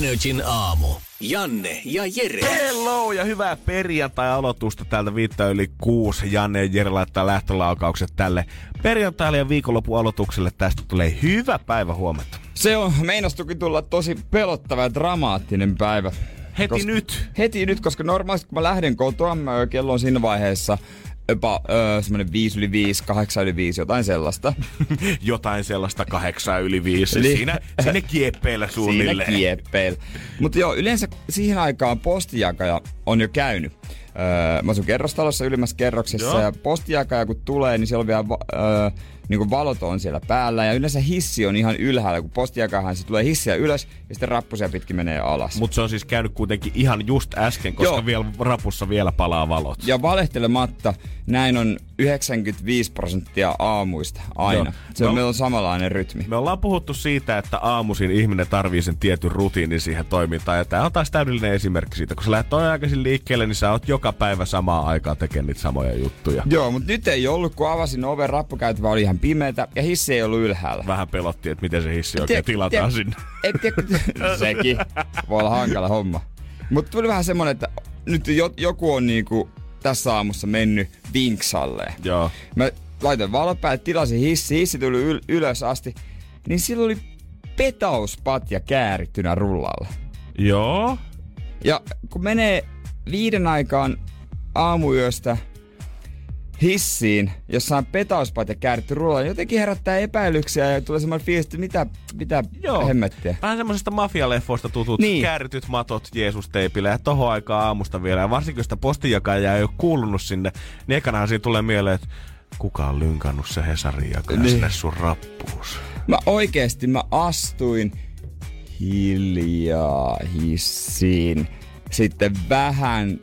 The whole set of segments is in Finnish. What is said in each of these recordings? NRJ:n aamu. Janne ja Jere. Hello ja hyvää perjantai-aloitusta täältä 5:06. Janne ja Jere laittaa lähtölaukaukset tälle perjantaille ja viikonlopun aloitukselle. Tästä tulee hyvä päivä huomenta. Se on meinastukin tulla tosi pelottava ja dramaattinen päivä. Heti nyt, koska normaalisti kun mä lähden kotoa, kello on siinä vaiheessa jopa semmonen 5 yli 5, 8 yli 5, jotain sellaista. 8 yli 5. Siinä kieppeillä suunnilleen. Siinä kieppeillä. Mutta joo, yleensä siihen aikaan postijakaja on jo käynyt. Mä asun kerrostalossa ylimmässä kerroksessa, joo. Ja postijakaja kun tulee, niin siellä on vielä niin valot on siellä päällä ja yleensä hissi on ihan ylhäällä, kun postijakajahan se tulee hissiä ylös ja sitten rappusia pitkin menee alas. Mutta se on siis käynyt kuitenkin ihan just äsken, koska vielä, rapussa vielä palaa valot. Ja valehtelematta näin on 95% aamuista aina. Se on, meillä on samanlainen rytmi. Me ollaan puhuttu siitä, että aamuisin ihminen tarvii sen tietyn rutiinin siihen toimintaan. Ja tää on taas täydellinen esimerkki siitä, kun sä lähdet aikaisin liikkeelle, niin sä oot joka päivä samaan aikaan tekemään niitä samoja juttuja. Joo, mutta nyt ei ollut, kun avasin oven, rappukäytävä oli ihan pimeätä ja hissi ei ollut ylhäällä. Vähän pelotti, että miten se hissi oikein tilataan sinne. Sekin voi olla hankala homma. Mutta tuli vähän semmonen, että nyt joku on niinku tässä aamussa mennyt vinksalleen. Joo. Mä laitoin valot päälle, tilasin hissi tuli ylös asti, niin sillä oli petauspatja käärittynä rullalla. Joo. Ja kun menee 5 aikaan aamuyöstä hissiin, jossa on petauspatja kääritty rullalla, niin jotenkin herättää epäilyksiä ja tulee semmoinen fiilis, että mitä hemmettiä. Vähän semmoisesta mafialeffoista tutut niin. Käärityt matot Jeesus-teipillä ja tohon aikaan aamusta vielä. Ja varsinkin, jos postinjakajaa ei ole kuulunut sinne, niin ekanahan siinä tulee mieleen, että kuka on lynkannut se Hesarin jakaja niin. Sinne sun rappuus. Mä oikeesti astuin hiljaa hissiin. Sitten vähän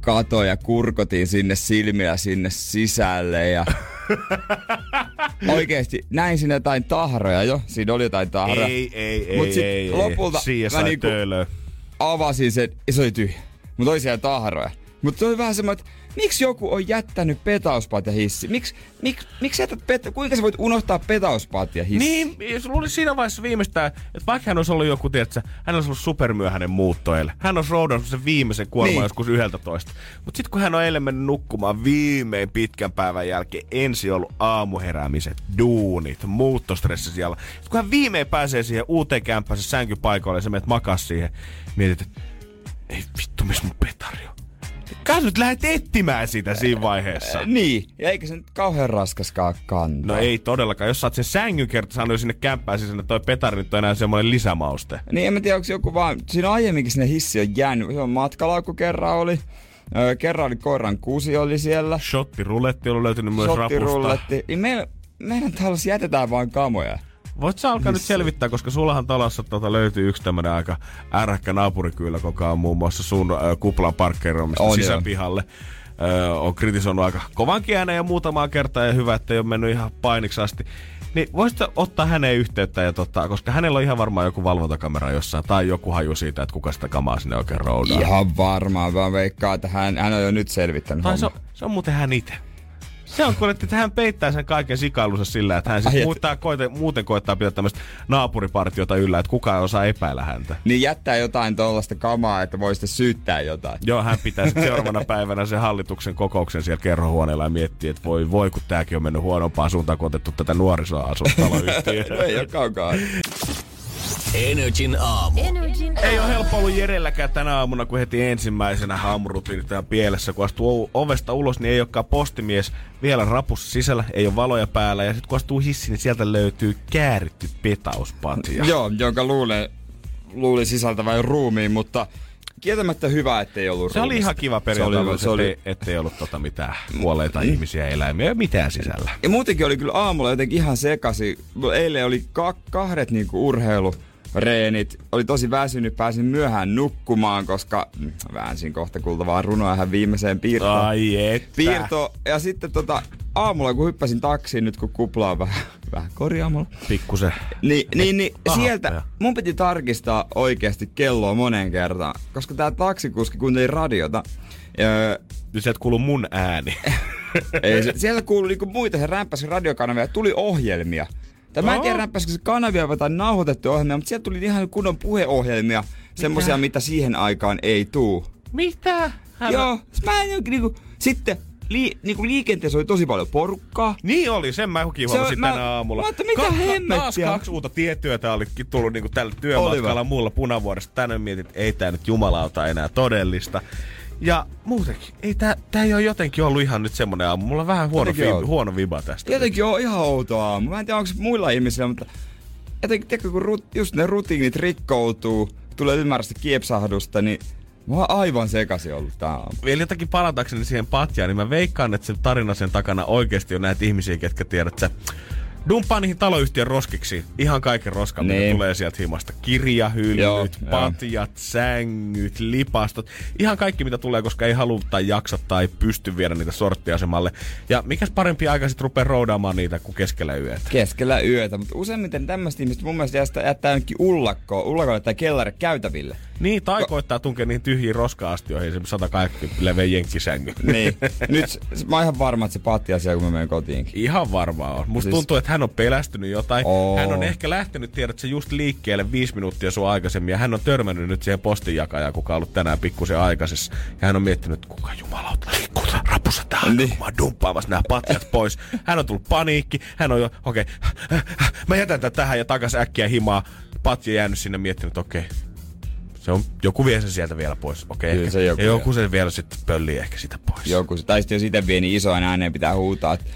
katoin ja kurkotin sinne silmiä sinne sisälle ja oikeesti näin siinä jotain tahroja jo. Siinä oli jotain tahroja. Ei. Mut sit lopulta mä niinku avasin sen ja se oli tyhjä. Mut oli siellä tahroja. Mut se oli vähän semmoinen, että miksi joku on jättänyt petauspatja hissi? Miksi kuinka sä voit unohtaa petauspatja hissi? Niin, sulla oli siinä vaiheessa viimeistään, että vaikka hän olisi ollut joku, tiedätkö, hän olisi ollut supermyöhäinen muuttoille. Hän olisi roudannut sen viimeisen kuorman niin. Joskus 11. Mut sit kun hän on eilen mennyt nukkumaan viimein pitkän päivän jälkeen, ensin ollut aamuheräämiset, duunit, muuttostressi siellä. Sit kun hän viimein pääsee siihen uuteen kämppäänsä sänkypaikalle ja sä menet makas siihen, mietit, että ei vittu, missä mun petari on. Kans nyt lähdet etsimään sitä siinä vaiheessa. Niin, ja eikä se nyt kauhean raskaskaan kantaa. No ei todellakaan, jos sä oot sen sängyn kerta saanut sinne kämppään sisään, että toi petari nyt on enää semmoinen lisämauste. Niin, en mä tiedä, onko joku vaan, siinä aiemminkin sinne hissi on jäänyt, se on matkalaukku kerran oli. Kerran oli koiran kusi oli siellä. Shottiruletti on löytynyt myös rapusta. Shottiruletti, niin meidän talossa jätetään vaan kamoja. Voit sä alkaa nyt selvittää, koska sullahan talossa löytyy yksi tämmönen aika äräkkä naapurikylä, joka on muun muassa sun kuplan parkkeeraamista sisäpihalle. On kritisoinut aika kovankin ääneen ja muutamaa kertaa ja hyvä, ettei ole mennyt ihan painiksi asti. Niin voisitko ottaa häneen yhteyttä, ja koska hänellä on ihan varmaan joku valvontakamera jossain tai joku haju siitä, että kuka sitä kamaa sinne oikein roudaa. Ihan varmaan, vaan veikkaa, että hän on jo nyt selvittänyt homma. Se on muuten hän itse. Se on kuulettu, että hän peittää sen kaiken sikailunsa sillä, että hän siis muuten koittaa pitää tämmöistä naapuripartiota yllä, että kukaan osaa epäillä häntä. Niin jättää jotain tollaista kamaa, että voi sitten syyttää jotain. Joo, hän pitää sitten seuraavana päivänä sen hallituksen kokouksen siellä kerrohuoneella ja miettii, että voi kun tääkin on mennyt huonompaan suuntaan, kun otettu tätä nuorisoasuntaloyhtiötä. No ei ole kaukaan. NRJ:n aamu. Ei ole helppo ollut Jerelläkään tänä aamuna, kun heti ensimmäisenä haamurutiini täällä pielessä. Kun astuu ovesta ulos, niin ei olekaan postimies vielä rapussa sisällä, ei ole valoja päällä. Ja sitten kun astuu hissiin, niin sieltä löytyy kääritty petauspatja. Joo, jonka luulin sisältävän ruumiin, mutta kieltämättä hyvä, ettei ollut ruumista. Se oli ihan kiva periaatteessa, ettei ollut mitään kuolleita ihmisiä, eläimiä ja mitään sisällä. Ja muutenkin oli kyllä aamulla jotenkin ihan sekasi. Eilen oli kahdet niinku urheilu reenit. Oli tosi väsynyt, pääsin myöhään nukkumaan, koska väänsin kohta kuultavaa runoa hän viimeiseen piirtoon. Ai että. Piirto. Ja sitten aamulla, kun hyppäsin taksiin, nyt kun kuplaa vähän korjaamolla. Pikkusen. Niin sieltä mun piti tarkistaa oikeasti kelloa moneen kertaan, koska tää taksikuski kuunteli radiota. Nyt sieltä kuului mun ääni. Ei, sieltä kuului niinku muita, se rämpäsi radiokanavia, tuli ohjelmia. Mä en tiedä rämpäisikö se kanavia vai nauhoitettuja ohjelmia, mutta sieltä tuli ihan kunnon puheohjelmia. Semmoisia, mitä siihen aikaan ei tuu. Mitä? Joo, mä en niinku, sitten... liikenteessä oli tosi paljon porukkaa. Niin oli, sen mä hukivallasin tänä aamulla. Mutta mitä hemmettiä? Taas kaksi uutta tietyötä olikin tullut niinku tällä työmatkalla muulla Punavuoresta. Tänään mietit, että ei tää nyt jumalauta enää todellista. Ja muutenkin, ei tää ei oo jotenkin ollut ihan nyt semmonen aamu. Mulla on vähän huono viba tästä. Jotenkin on ihan outo aamu. Mä en tiedä, onko muilla ihmisillä, mutta jotenkin, tiedätkö, kun just ne rutiinit rikkoutuu, tulee ymmärrästä kiepsahdusta, niin mä oon aivan sekaisin ollut tää aamu. Eli jotakin palatakseni siihen patjaan, niin mä veikkaan, että se tarina sen takana oikeesti on näitä ihmisiä, ketkä tiedät, että dumppaa niihin taloyhtiön roskiksi. Ihan kaiken roskan, mitä tulee sieltä himasta. Kirjahyllyt, patjat, sängyt, lipastot. Ihan kaikki, mitä tulee, koska ei halua tai jaksa tai pysty viedä niitä sorttiasemalle. Ja mikäs parempi aika sit rupee roudaamaan niitä kuin keskellä yötä. Keskellä yötä, mutta useimmiten tämmöiset ihmiset mun mielestä jättää jonnekin ullakolle tai kellare käytäville. Niin, tai koittaa tunkea niihin tyhjiin roska-astioihin, esimerkiksi 180 leveen jenkkisängy. Niin. Nyt mä oon ihan varma, että se patja siellä, kun mä menen kotiinkin. Ihan varmaa on. Musta tuntuu, että hän on pelästynyt jotain. Oh. Hän on ehkä lähtenyt, tiedätkö, just liikkeelle 5 minuuttia sun aikaisemmin. Ja hän on törmännyt nyt siihen postinjakajaan, kuka on ollut tänään pikkusen aikaisessa. Ja hän on miettinyt, kuka jumalauta liikkuu rapussa tähän, niin. Kun mä oon dumppaamassa nämä patjat pois. Hän on tullut paniikki. Hän on jo, mä jätän tän tähän ja takas äkkiä himaa. Patja jäänyt sinne miettinyt, se on, joku vie sen sieltä vielä pois. Okei, se joku sen vielä sitten pöllii ehkä sitä pois. Joku se, tai sitten jos ite vie, niin isoin ääneen pitää huutaa, että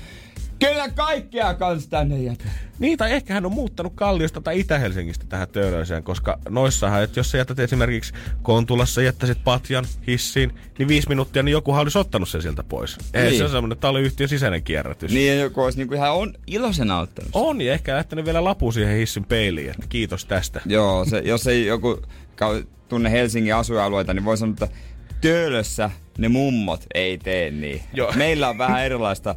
kyllä kaikkea kans tänne jätä. Niin, tai ehkä hän on muuttanut Kalliosta tai Itä-Helsingistä tähän Töölöiseen, koska noissahan, että jos sä jätät esimerkiksi Kontulassa, jättäisit patjan hissiin, niin 5 minuuttia, niin jokuhan olisi ottanut sen sieltä pois. Ei, niin. Se on semmoinen taloyhtiön sisäinen kierrätys. Niin, joku olisi niin kuin ihan iloisena ottanut. On, ja ehkä lähtenyt vielä lapu siihen hissin peiliin, että kiitos tästä. Joo, se, jos ei joku tunne Helsingin asuinalueita, niin voi sanoa, että Töölössä ne mummot ei tee niin. Joo. Meillä on vähän erilaista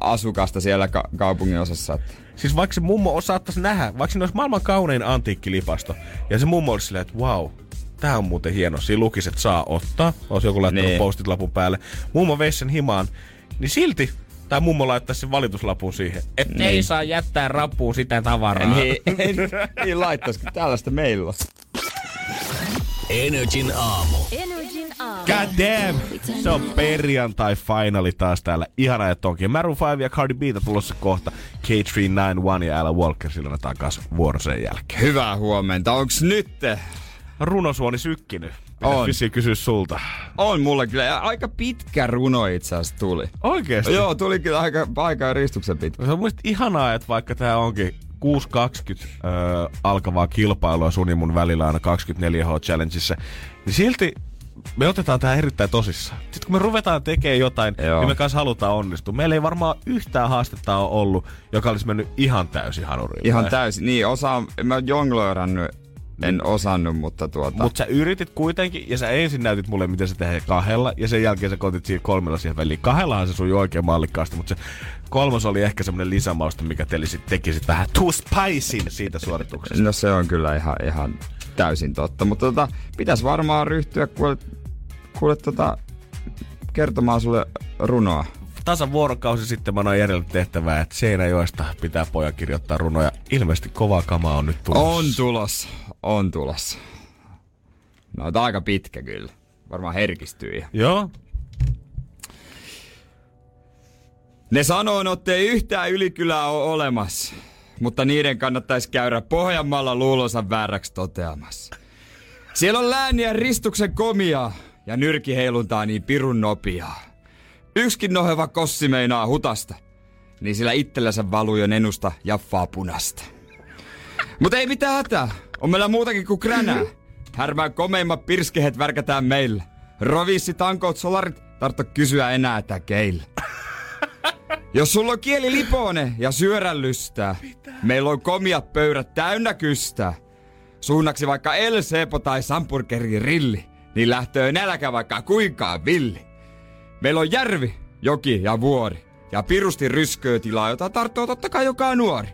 asukasta siellä kaupungin osassa. Siis vaikka se mummo saattaisi nähdä, vaikka siinä olisi maailman kaunein antiikkilipasto, ja se mummo olisi silleen, että wow, tää on muuten hieno. Siinä lukisi, että saa ottaa. Olisi joku laittanut postit lapun päälle. Mummo veisi sen himaan, niin silti tai mummo laittaisi sen valituslapun siihen. Että ei saa jättää rapuun sitä tavaraa. Niin laittaisikin. Tällaista meillä on. NRJ:n aamu. God damn! Se on perjantai-finaali taas täällä. Ihana ja toki. Maroon 5 ja Cardi B tulossa kohta. K391 ja Alan Walker silloin takas vuoron sen jälkeen. Hyvää huomenta. Onks nyt runosuoni sykkinyt? On. Kysyä sulta. On mulla kyllä. Ja aika pitkä runo itse asiassa tuli. Oikeesti? Joo, tuli kyllä aika ristuksen pitkä. Se on musta ihanaa, että vaikka tää onkin 6.20 alkavaa kilpailua sun ja mun välillä aina 24H-challengeissa, niin silti me otetaan tää erittäin tosissaan. Sitten kun me ruvetaan tekemään jotain, niin me kanssa halutaan onnistua. Meillä ei varmaan yhtään haastetta ole ollut, joka olisi mennyt ihan täysin hanuriin. Ihan täysin, niin. Mä oon jongloirannut, en osannut, mutta Mut sä yritit kuitenkin, ja sä ensin näytit mulle, miten se tehdään kahdella, ja sen jälkeen sä kotit siihen 3 siihen väliin. Kahdellahan se sujui oikein mallikkaasti, mutta se 3 oli ehkä semmonen lisämausta, mikä teki sit vähän too spicyn siitä suorituksesta. No se on kyllä ihan täysin totta, mutta pitäis varmaan ryhtyä kuule kertomaan sulle runoa. Tasan vuorokausi sitten mä annan järjellä tehtävää, että Seinäjoesta pitää pojan kirjoittaa runoja. Ilmeisesti kovaa kamaa on nyt tulossa. On tulossa. No, tää on aika pitkä kyllä. Varmaan herkistyy. Joo. Ne sanoo, ettei yhtään Ylikylää oo olemassa, mutta niiden kannattais käydä Pohjanmaalla luulonsa vääräksi toteamassa. Siellä on lääniä ristuksen komiaa ja nyrki heiluntaa niin pirun nopiaa. Yksikin noheva kossi meinaa hutasta, niin sillä itsellänsä valuu jo nenusta jaffaa punasta. Mut ei mitään hätää, on meillä muutakin kuin kränää. Härmään komeimmat pirskehet värkätään meillä. Rovissi, tankoot, solarit, tartto kysyä enää, että keillä. Jos sulla on kieli lipone ja syörä lystää, meillä on komiat pöydät täynnä kystää. Suunnaksi vaikka Elsepo tai Sampurkeri rilli, niin lähtöö nälkä vaikka kuinkaan villi. Meillä on järvi, joki ja vuori, ja pirusti rysköö tilaa, jota tarttoo totta kai joka nuori.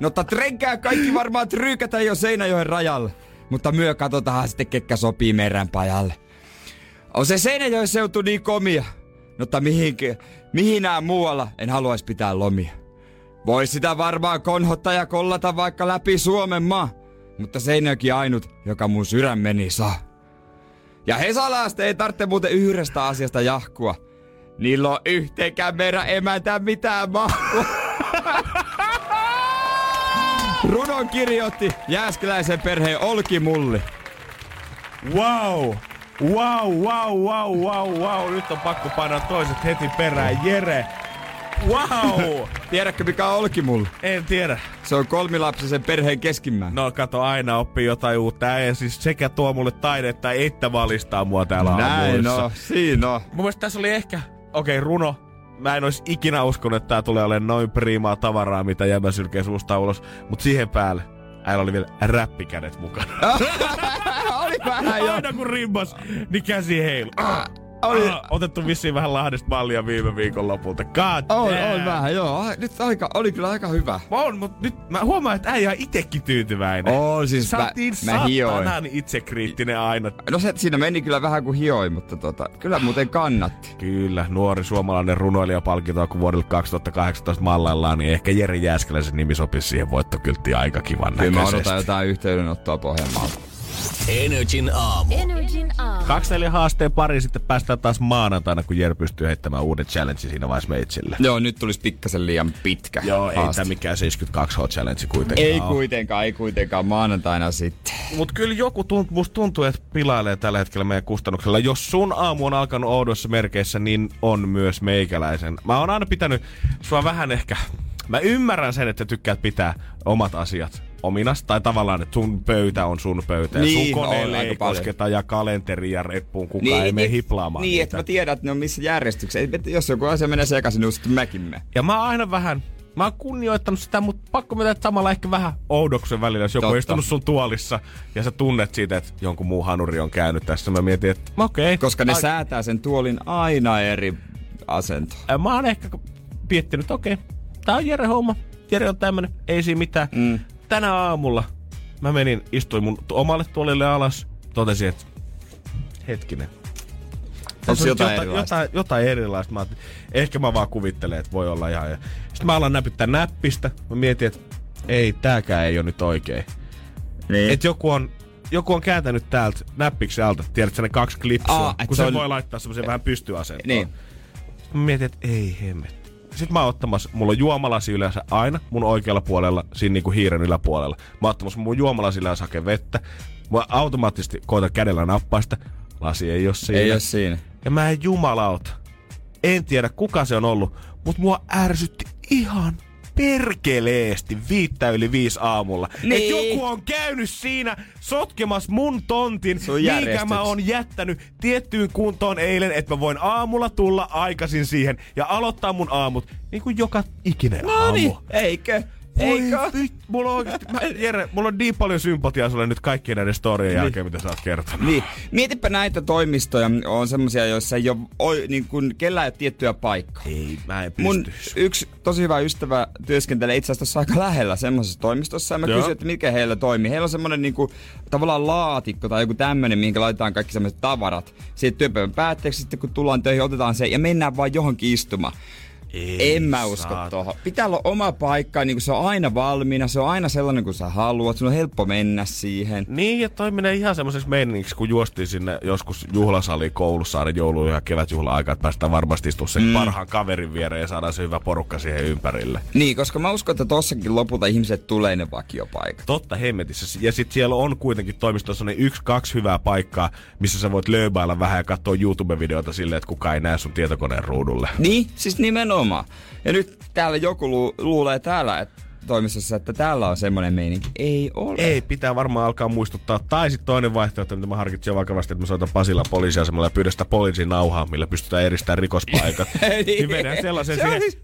Notta trenkää kaikki varmaan tryykätä jo Seinäjoen rajalle, mutta myö katotahan sitten kekkä sopii meidän pajalle. On se Seinäjoen seutu niin komia, notta mihinään muualla en haluais pitää lomia. Vois sitä varmaan konhottaa ja kollata vaikka läpi Suomen maa, mutta Seinäjoki ainut, joka mun sydämeni saa. Ja Hesalaaste ei tarvitse muuten yhdestä asiasta jahkua. Niillä on yhteenkään meidän emäntä mitään mahtua. Runon kirjoitti Jääskeläisen perheen Olkimulli. Wow! Wow, wow, wow, wow, wow. Nyt on pakko painaa toiset heti perään. Jere! Wow! Tiedätkö mikä on Olkimulli? En tiedä. Se on kolmilapsisen perheen keskimmään. No kato, aina oppii jotain uutta. Ei siis sekä tuo mulle taidetta että valistaa mua täällä näin aamuissa. No, siinä on. Mun mielestä tässä oli ehkä... Okei, runo. Mä en ois ikinä uskonut, että tää tulee olemaan noin priimaa tavaraa, mitä jäbä sylkee suusta ulos. Mut siihen päälle äillä oli vielä räppikädet mukana. Oli vähän jo. Aina kun rimbas, niin käsi heilu. Otettu vissiin vähän Lahdesta mallia viime viikon lopulta. On vähän, joo. Nyt oli kyllä aika hyvä. On, mut nyt mä huomaan, että äijä on itekin tyytyväinen. Siis mä hioin. Sä itsekriittinen aina. No se, siinä meni kyllä vähän kuin hioi, mutta kyllä muuten kannatti. Kyllä, nuori suomalainen runoilija palkitaan, kun vuodelle 2018 mallaillaan, niin ehkä Jere Jääskeläisen nimi sopisi siihen voittokylttiin aika kivan näköisesti. Kyllä mä odotan jotain yhteydenottoa Pohjanmaalta. NRJ:n aamu. 2-4 haasteen pari sitten päästään taas maanantaina, kun Jere pystyy heittämään uuden challenge siinä vaiheessa meitsille. Joo, nyt tulisi pikkasen liian pitkä. Joo, ei tämä mikään 72H-challenge kuitenkaan. Ei kuitenkaan maanantaina sitten. Mut kyllä joku musta tuntuu, että pilailee tällä hetkellä meidän kustannuksella. Jos sun aamu on alkanut oudoissa merkeissä, niin on myös meikäläisen. Mä oon aina pitänyt sua vähän ehkä... Mä ymmärrän sen, että tykkäät pitää omat asiat ominas, tai tavallaan, että sun pöydä on sun pöytä, ja niin, sun koneelle ei kosketa, ja kalenteri ja reppuun kukaan niin, ei mene hiplaamaan. Niin, että mä tiedän, että ne on missä järjestyksessä. Jos joku asia menee sekaisin, niin sitten mäkin menen. Ja mä oon aina vähän... Mä oon kunnioittanut sitä, mutta pakko mennä samalla ehkä vähän oudoksen välillä, jos joku on istunut sun tuolissa ja sä tunnet siitä, että jonkun muu hanuri on käynyt tässä. Mä mietin, että okei. Koska ne säätää sen tuolin aina eri asentoon. Mä oon ehkä miettinyt, että okei, tää on Jere homma. Jere on tämmönen, ei siinä mitään. Tänä aamulla mä menin, istuin mun omalle tuolille alas, totesin, että hetkinen. Onko jotain erilaista? Mä ehkä mä vaan kuvittelen, että voi olla ihan. Sitten mä alan näpyttää näppistä, mä mietin, että ei, tääkään ei ole nyt oikein. Niin. Että joku on kääntänyt täältä näppiksen alta, tiedätkö ne kaksi klipsua, kun se voi laittaa semmoisen vähän pystyasentoon. Niin. Mä mietin, että ei hemmet. Sitten mä oon ottamassa, mulla on juomalasi yleensä aina mun oikealla puolella, siinä niinku hiiren yläpuolella. Mä oon ottamassa mun juomalasi yleensä hakee vettä. Mä automaattisesti koitan kädellä nappaa sitä. Lasi ei oo siinä. Ja mä en jumalauta. En tiedä kuka se on ollut, mut mua ärsytti ihan perkeleesti 5:05 aamulla. Niin. Et joku on käynyt siinä sotkemas mun tontin, minkä mä oon jättänyt tiettyyn kuntoon eilen, että mä voin aamulla tulla aikaisin siihen ja aloittaa mun aamut niin kuin joka ikinen aamu. Niin. Eikö? Mulla on oikeesti, Jere, mulla on niin paljon sympatiaa sulle nyt kaikkien näiden storien jälkeen, mitä sä oot kertonut. Niin. Mietipä näitä toimistoja, on semmosia, joissa ei oo niin kun kellään ei tiettyä paikkaa. Ei, mä en mun pystyisi. Yksi tosi hyvä ystävä työskentelee itse asiassa aika lähellä semmosessa toimistossa, ja mä kysyin, että mikä heillä toimii. Heillä on semmonen niinku tavallaan laatikko tai joku tämmönen, mihinkä laitetaan kaikki semmoset tavarat. Sitten työpäivän päätteeksi, sitten kun tullaan töihin, otetaan se ja mennään vaan johonkin istumaan. En mä usko tohon. Pitää olla oma paikka, niin kun se on aina valmiina, se on aina sellainen kuin sä haluat, sun on helppo mennä siihen. Niin, ja toi menee ihan semmoiseksi meiningiksi, kun juostiin sinne joskus juhlasaliin koulussa aina jouluun ja kevätjuhla-aikaan, että päästään varmasti istumaan sen parhaan kaverin viereen ja saadaan se hyvä porukka siihen ympärille. Niin, koska mä uskon, että tossakin lopulta ihmiset tulee ne vakiopaikat. Totta hemmetissä. Ja sit siellä on kuitenkin toimistossa ne 1-2 hyvää paikkaa, missä sä voit löybailla vähän ja katsoa YouTube-videoita silleen, että kukaan ei näe sun tietokoneen ruudulle. Niin, siis nimenomaan. Ja nyt täällä joku luulee täällä, että toimistossa, että täällä on semmoinen meininki. Ei ole. Ei, pitää varmaan alkaa muistuttaa. Tai sitten toinen vaihtoehto, mitä mä harkitsin jo vakavasti, että mä soitan Pasilla poliisiasemalla ja pyydän sitä poliisin nauhaa, millä pystytään eristämään rikospaikat. Niin vedetään sellaisen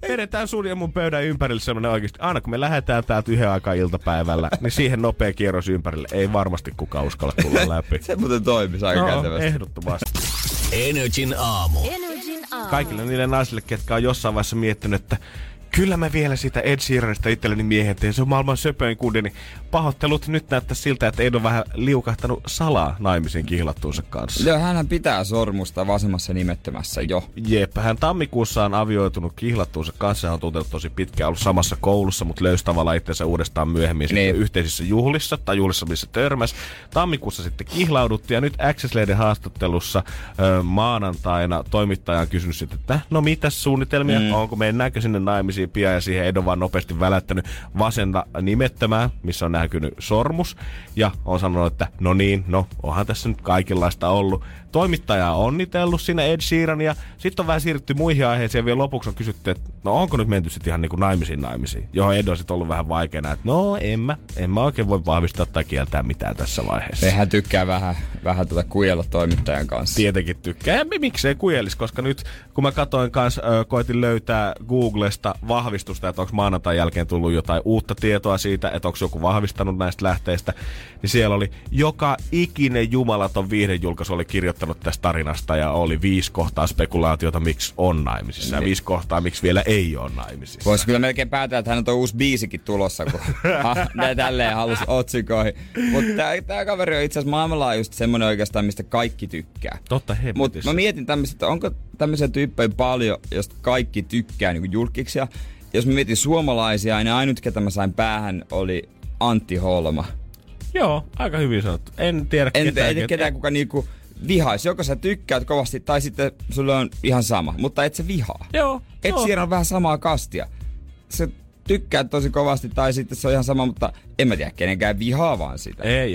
vedetään sun ja mun pöydän ympärille semmoinen oikeasti. Aina kun me lähdetään täältä yhden aikaan iltapäivällä, niin siihen nopea kierros ympärille. Ei varmasti kukaan uskalla tulla läpi. Se muuten toimis aika kätevästi. Ehdottomasti. NRJ:n aamu. Kaikille niille naisille, ketkä on jossain vaiheessa miettinyt, että kyllä mä vielä sitä Ed Sheeranista itselleni miehet, ja se on maailman söpöin kundi, niin pahoittelut nyt näyttää siltä, että Ed on vähän liukahtanut salaa naimisiin kihlattuunsa kanssa. Joo, hänhän pitää sormusta vasemmassa nimettömässä jo. Jep, hän tammikuussa on avioitunut kihlattuunsa kanssa, hän on tuntenut tosi pitkään, ollut samassa koulussa, mutta löysi tavallaan itsensä uudestaan myöhemmin yhteisissä juhlissa, tai juhlissa missä törmäs. Tammikuussa sitten kihlauduttiin, ja nyt Access-lehden haastattelussa maanantaina toimittaja on kysynyt sitten, että no mitäs suunnitelmia, onko mennäänkö sinne naimisiin? Pian ja siihen Ed on vaan nopeasti välättänyt vasenta nimettömää, missä on näkynyt sormus. Ja on sanonut, että no niin, no onhan tässä nyt kaikenlaista ollut. Toimittaja on onnitellut siinä Ed Sheeran ja sitten on vähän siirrytty muihin aiheisiin ja vielä lopuksi on kysytty, että no onko nyt menty sitten ihan niinku naimisiin. Johon Ed on sitten ollut vähän vaikeana, että no en mä oikein voi vahvistaa tai kieltää mitään tässä vaiheessa. Mehän tykkää vähän tuota kujella toimittajan kanssa. Tietenkin tykkää. Ja miksei kujelisi, koska nyt kun mä katoin kanssa, koitin löytää Googlesta vahvistusta, että onko maanantain jälkeen tullut jotain uutta tietoa siitä, että onko joku vahvistanut näistä lähteistä, niin siellä oli joka ikinen jumalaton viihdejulkaisu oli kirjoittanut tästä tarinasta ja oli 5 kohtaa spekulaatiota, miksi on naimisissa ja 5 kohtaa, miksi vielä ei ole naimisissa. Voisi kyllä melkein päätellä, että hän on uusi biisikin tulossa, kun tälleen halusi otsikoihin. Mutta tämä kaveri on itse asiassa maailmanlaajuisesti semmoinen oikeastaan, mistä kaikki tykkää. Totta hemmetissä. Mutta mä mietin tämmöistä, että onko tämmöisiä tyyppejä paljon, josta kaikki tykkää niin kuin julkiksi. Ja jos mä mietin suomalaisia, niin ainut, ketä mä sain päähän, oli Antti Holma. Joo, aika hyvin sanottu. En tiedä ketään, kuka niinku vihaisi. Joko sä tykkäät kovasti, tai sitten sulla on ihan sama. Mutta et sä vihaa. Joo. Et siinä on vähän samaa kastia. Se tykkäät tosi kovasti, tai sitten se on ihan sama, mutta en mä tiedä kenenkään vihaa vaan sitä. Ei,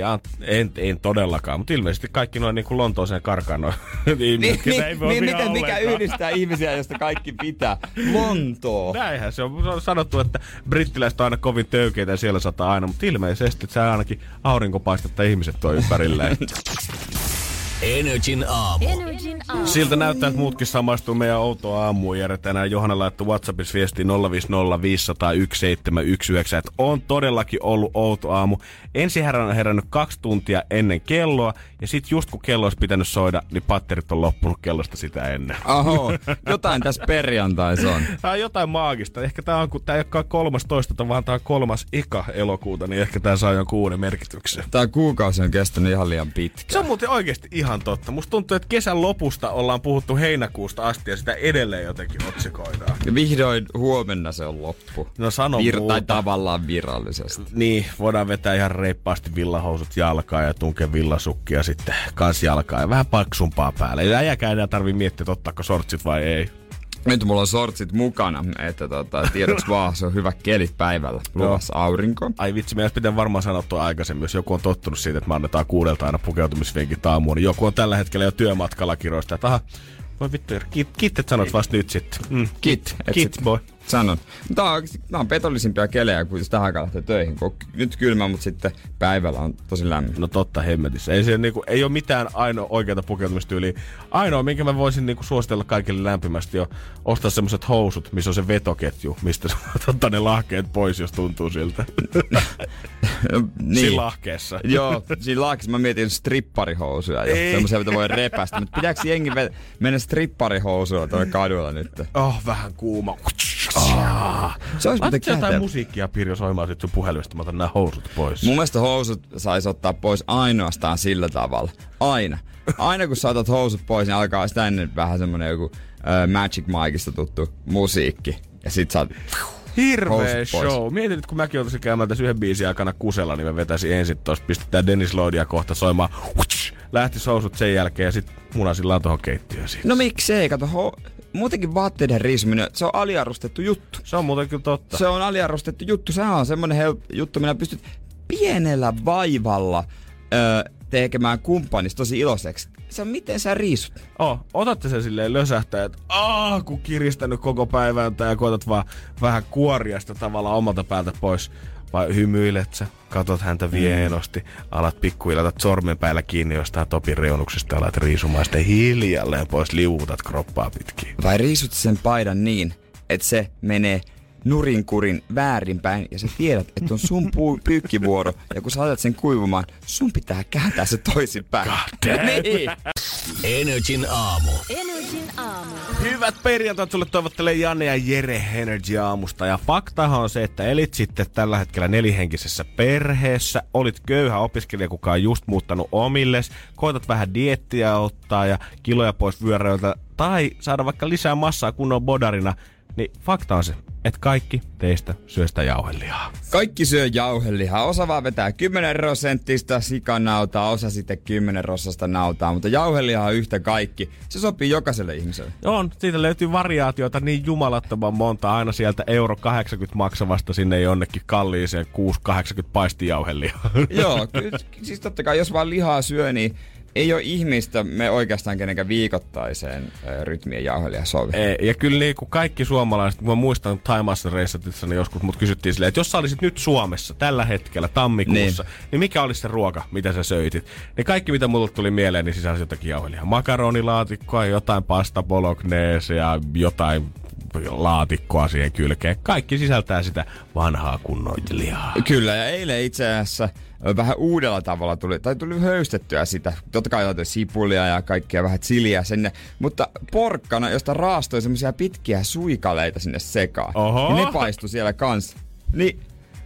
en todellakaan, mutta ilmeisesti kaikki noin niin kuin Lontooseen karkaan noin ihmiset, ketä ei voi vihaa ollenkaan. Mikä yhdistää ihmisiä, josta kaikki pitää? Lontoo. Näinhän se on sanottu, että brittiläiset on aina kovin töykeitä ja siellä sataa aina, mutta ilmeisesti sä ainakin aurinkopaistetta ihmiset tuo ympärilleen. NRJ:n aamu. Siltä näyttää, että muutkin samaistuu meidän outoa aamuun. Jere tänään Johanna laittoi WhatsAppissa viestiin 050 500 1719, että on todellakin ollut outo aamu. Ensin on herännyt 2 tuntia ennen kelloa ja sit just kun kello olisi pitänyt soida, niin patterit on loppunut kellosta sitä ennen. Oho, jotain tässä perjantais on. Tää on jotain maagista. Ehkä tää on, kun tää ei olekaan 13, vaan tää on 3.1. elokuuta, niin ehkä tää saa jonkun uuden merkityksen. Tää kuukausi on kestänyt ihan liian pitkään. Se on muuten oikeesti ihan totta. Musta tuntuu, että kesän lopusta ollaan puhuttu heinäkuusta asti ja sitä edelleen jotenkin otsikoidaan. Ja vihdoin huomenna se on loppu. No sano muuta. Tai tavallaan virallisesti. Niin, voidaan vetää ihan reippaasti villahousut jalkaan ja tunkea villasukkia sitten kans jalkaan ja vähän paksumpaa päälle. Ei äijäkään enää tarvii miettiä, että ottaako sortsit vai ei. Nyt mulla on sortsit mukana, että tiedoksi vaan, se on hyvä keli päivällä. Luvassa aurinko. Ai vitsi, meidän pitää varmaan sanottua aikaisemmin, jos joku on tottunut siitä, että me annetaan 6:00 aina pukeutumisvinkit aamuun, niin joku on tällä hetkellä jo työmatkalla kiroista, että aha, voi vittu, kit, et sanot vasta nyt sitten. Kit, boy. Sanon. Tää on petollisimpia kelejä, kun tähän aikaan lähtee töihin. Nyt kylmä, mutta sitten päivällä on tosi lämmin. No totta hemmetissä. Ei, niinku, ei ole mitään ainoa oikeata pukeutumistyyliä. Ainoa, minkä mä voisin niinku suositella kaikille lämpimästi, on ostaa semmoset housut, missä on se vetoketju, mistä ottaa ne lahkeet pois, jos tuntuu siltä. No, niin. Siinä lahkeessa. Joo, siinä lahkeessa mä mietin stripparihousuja. Semmoisia, mitä voi repästä. Mutta pitääkö jengi mennä stripparihousuilla tuolla kaduilla nyt? Oh, vähän kuuma. Se olisi muuten kätevä. Jotain musiikkia Pirjo soimaan sit sun puhelimesta, mä otan nää housut pois. Mun mielestä housut sais ottaa pois ainoastaan sillä tavalla. Aina. Aina kun sä otat housut pois, niin alkaa sitä ennen vähän semmonen joku Magic Mikeista tuttu musiikki. Ja sit sä oot hirveä show. Mietin nyt, kun mäkin ootaisin käymään tässä yhden biisin aikana kusella, niin mä vetäisin ensin tosta, pistetään Dennis Lloydia kohta soimaan. Lähtis housut sen jälkeen ja sit munasillaan tohon keittiöön siitä. No miksei, kato muutenkin vaatteiden riisuminen, se on aliarvostettu juttu. Se on muuten kyllä totta. Se on aliarvostettu juttu. Sehän on semmoinen juttu, minä pystyt pienellä vaivalla tekemään kumppanista tosi iloiseksi. Se on miten sä riisut. Otatte sen silleen lösähtää, että kun kiristänyt koko päivän ja koetat vaan vähän kuoria sitä tavallaan omalta päältä pois. Vai hymyilet sä, katot häntä vienosti, alat pikkuilata sormen päällä kiinni jostain topin reunuksesta, alat riisumaan sitten hiljalleen pois, liuutat kroppaa pitkin. Vai riisut sen paidan niin, että se menee nurinkurin väärinpäin ja sä tiedät, että on sun pyykkivuoro ja kun sä laitat sen kuivumaan, sun pitää kääntää se toisinpäin. Niin. NRJ:n aamu. NRJ:n aamu. Hyvät perjantait sulle toivottelee Janne ja Jere NRJ:n aamusta. Ja faktahan on se, että elit sitten tällä hetkellä nelihenkisessä perheessä. Olit köyhä opiskelija, kuka on just muuttanut omilles. Koetat vähän diettiä ottaa ja kiloja pois vyöröiltä. Tai saada vaikka lisää massaa kunnon bodarina. Niin fakta on se, että kaikki teistä syö sitä jauhelihaa. Kaikki syö jauhelihaa. Osa vaan vetää 10% sikanautaa, osa sitten 10% nautaa. Mutta jauhelihaa on yhtä kaikki. Se sopii jokaiselle ihmiselle. On. Siitä löytyy variaatioita niin jumalattoman monta. Aina sieltä 1,80 € maksavasta sinne jonnekin kalliiseen 6,80 € paistijauhelihaa. Joo. Kyllä, siis totta kai, jos vaan lihaa syö, niin... Ei ole ihmistä me oikeastaan kenenkään viikoittaiseen rytmien jauhelia sovi. Ei, ja kyllä niin kuin kaikki suomalaiset, mä muistan Thaimaassa-reissatissa niin joskus mut kysyttiin silleen, että jos sä olisit nyt Suomessa tällä hetkellä tammikuussa, niin mikä olisi se ruoka, mitä sä söitit? Niin kaikki mitä mulle tuli mieleen, niin sisälsi jotakin jauhelia. Makaronilaatikkoa, jotain pasta bolognese ja jotain laatikkoa siihen kylkeen. Kaikki sisältää sitä vanhaa kunnon lihaa. Kyllä, ja eilen itse asiassa vähän uudella tavalla tuli höystettyä sitä. Totta kai laitoin sipulia ja kaikkea vähän chiliä sinne. Mutta porkkana, josta raastoi semmoisia pitkiä suikaleita sinne sekaan. Oho. Ja ne paistui siellä kanssa. Niin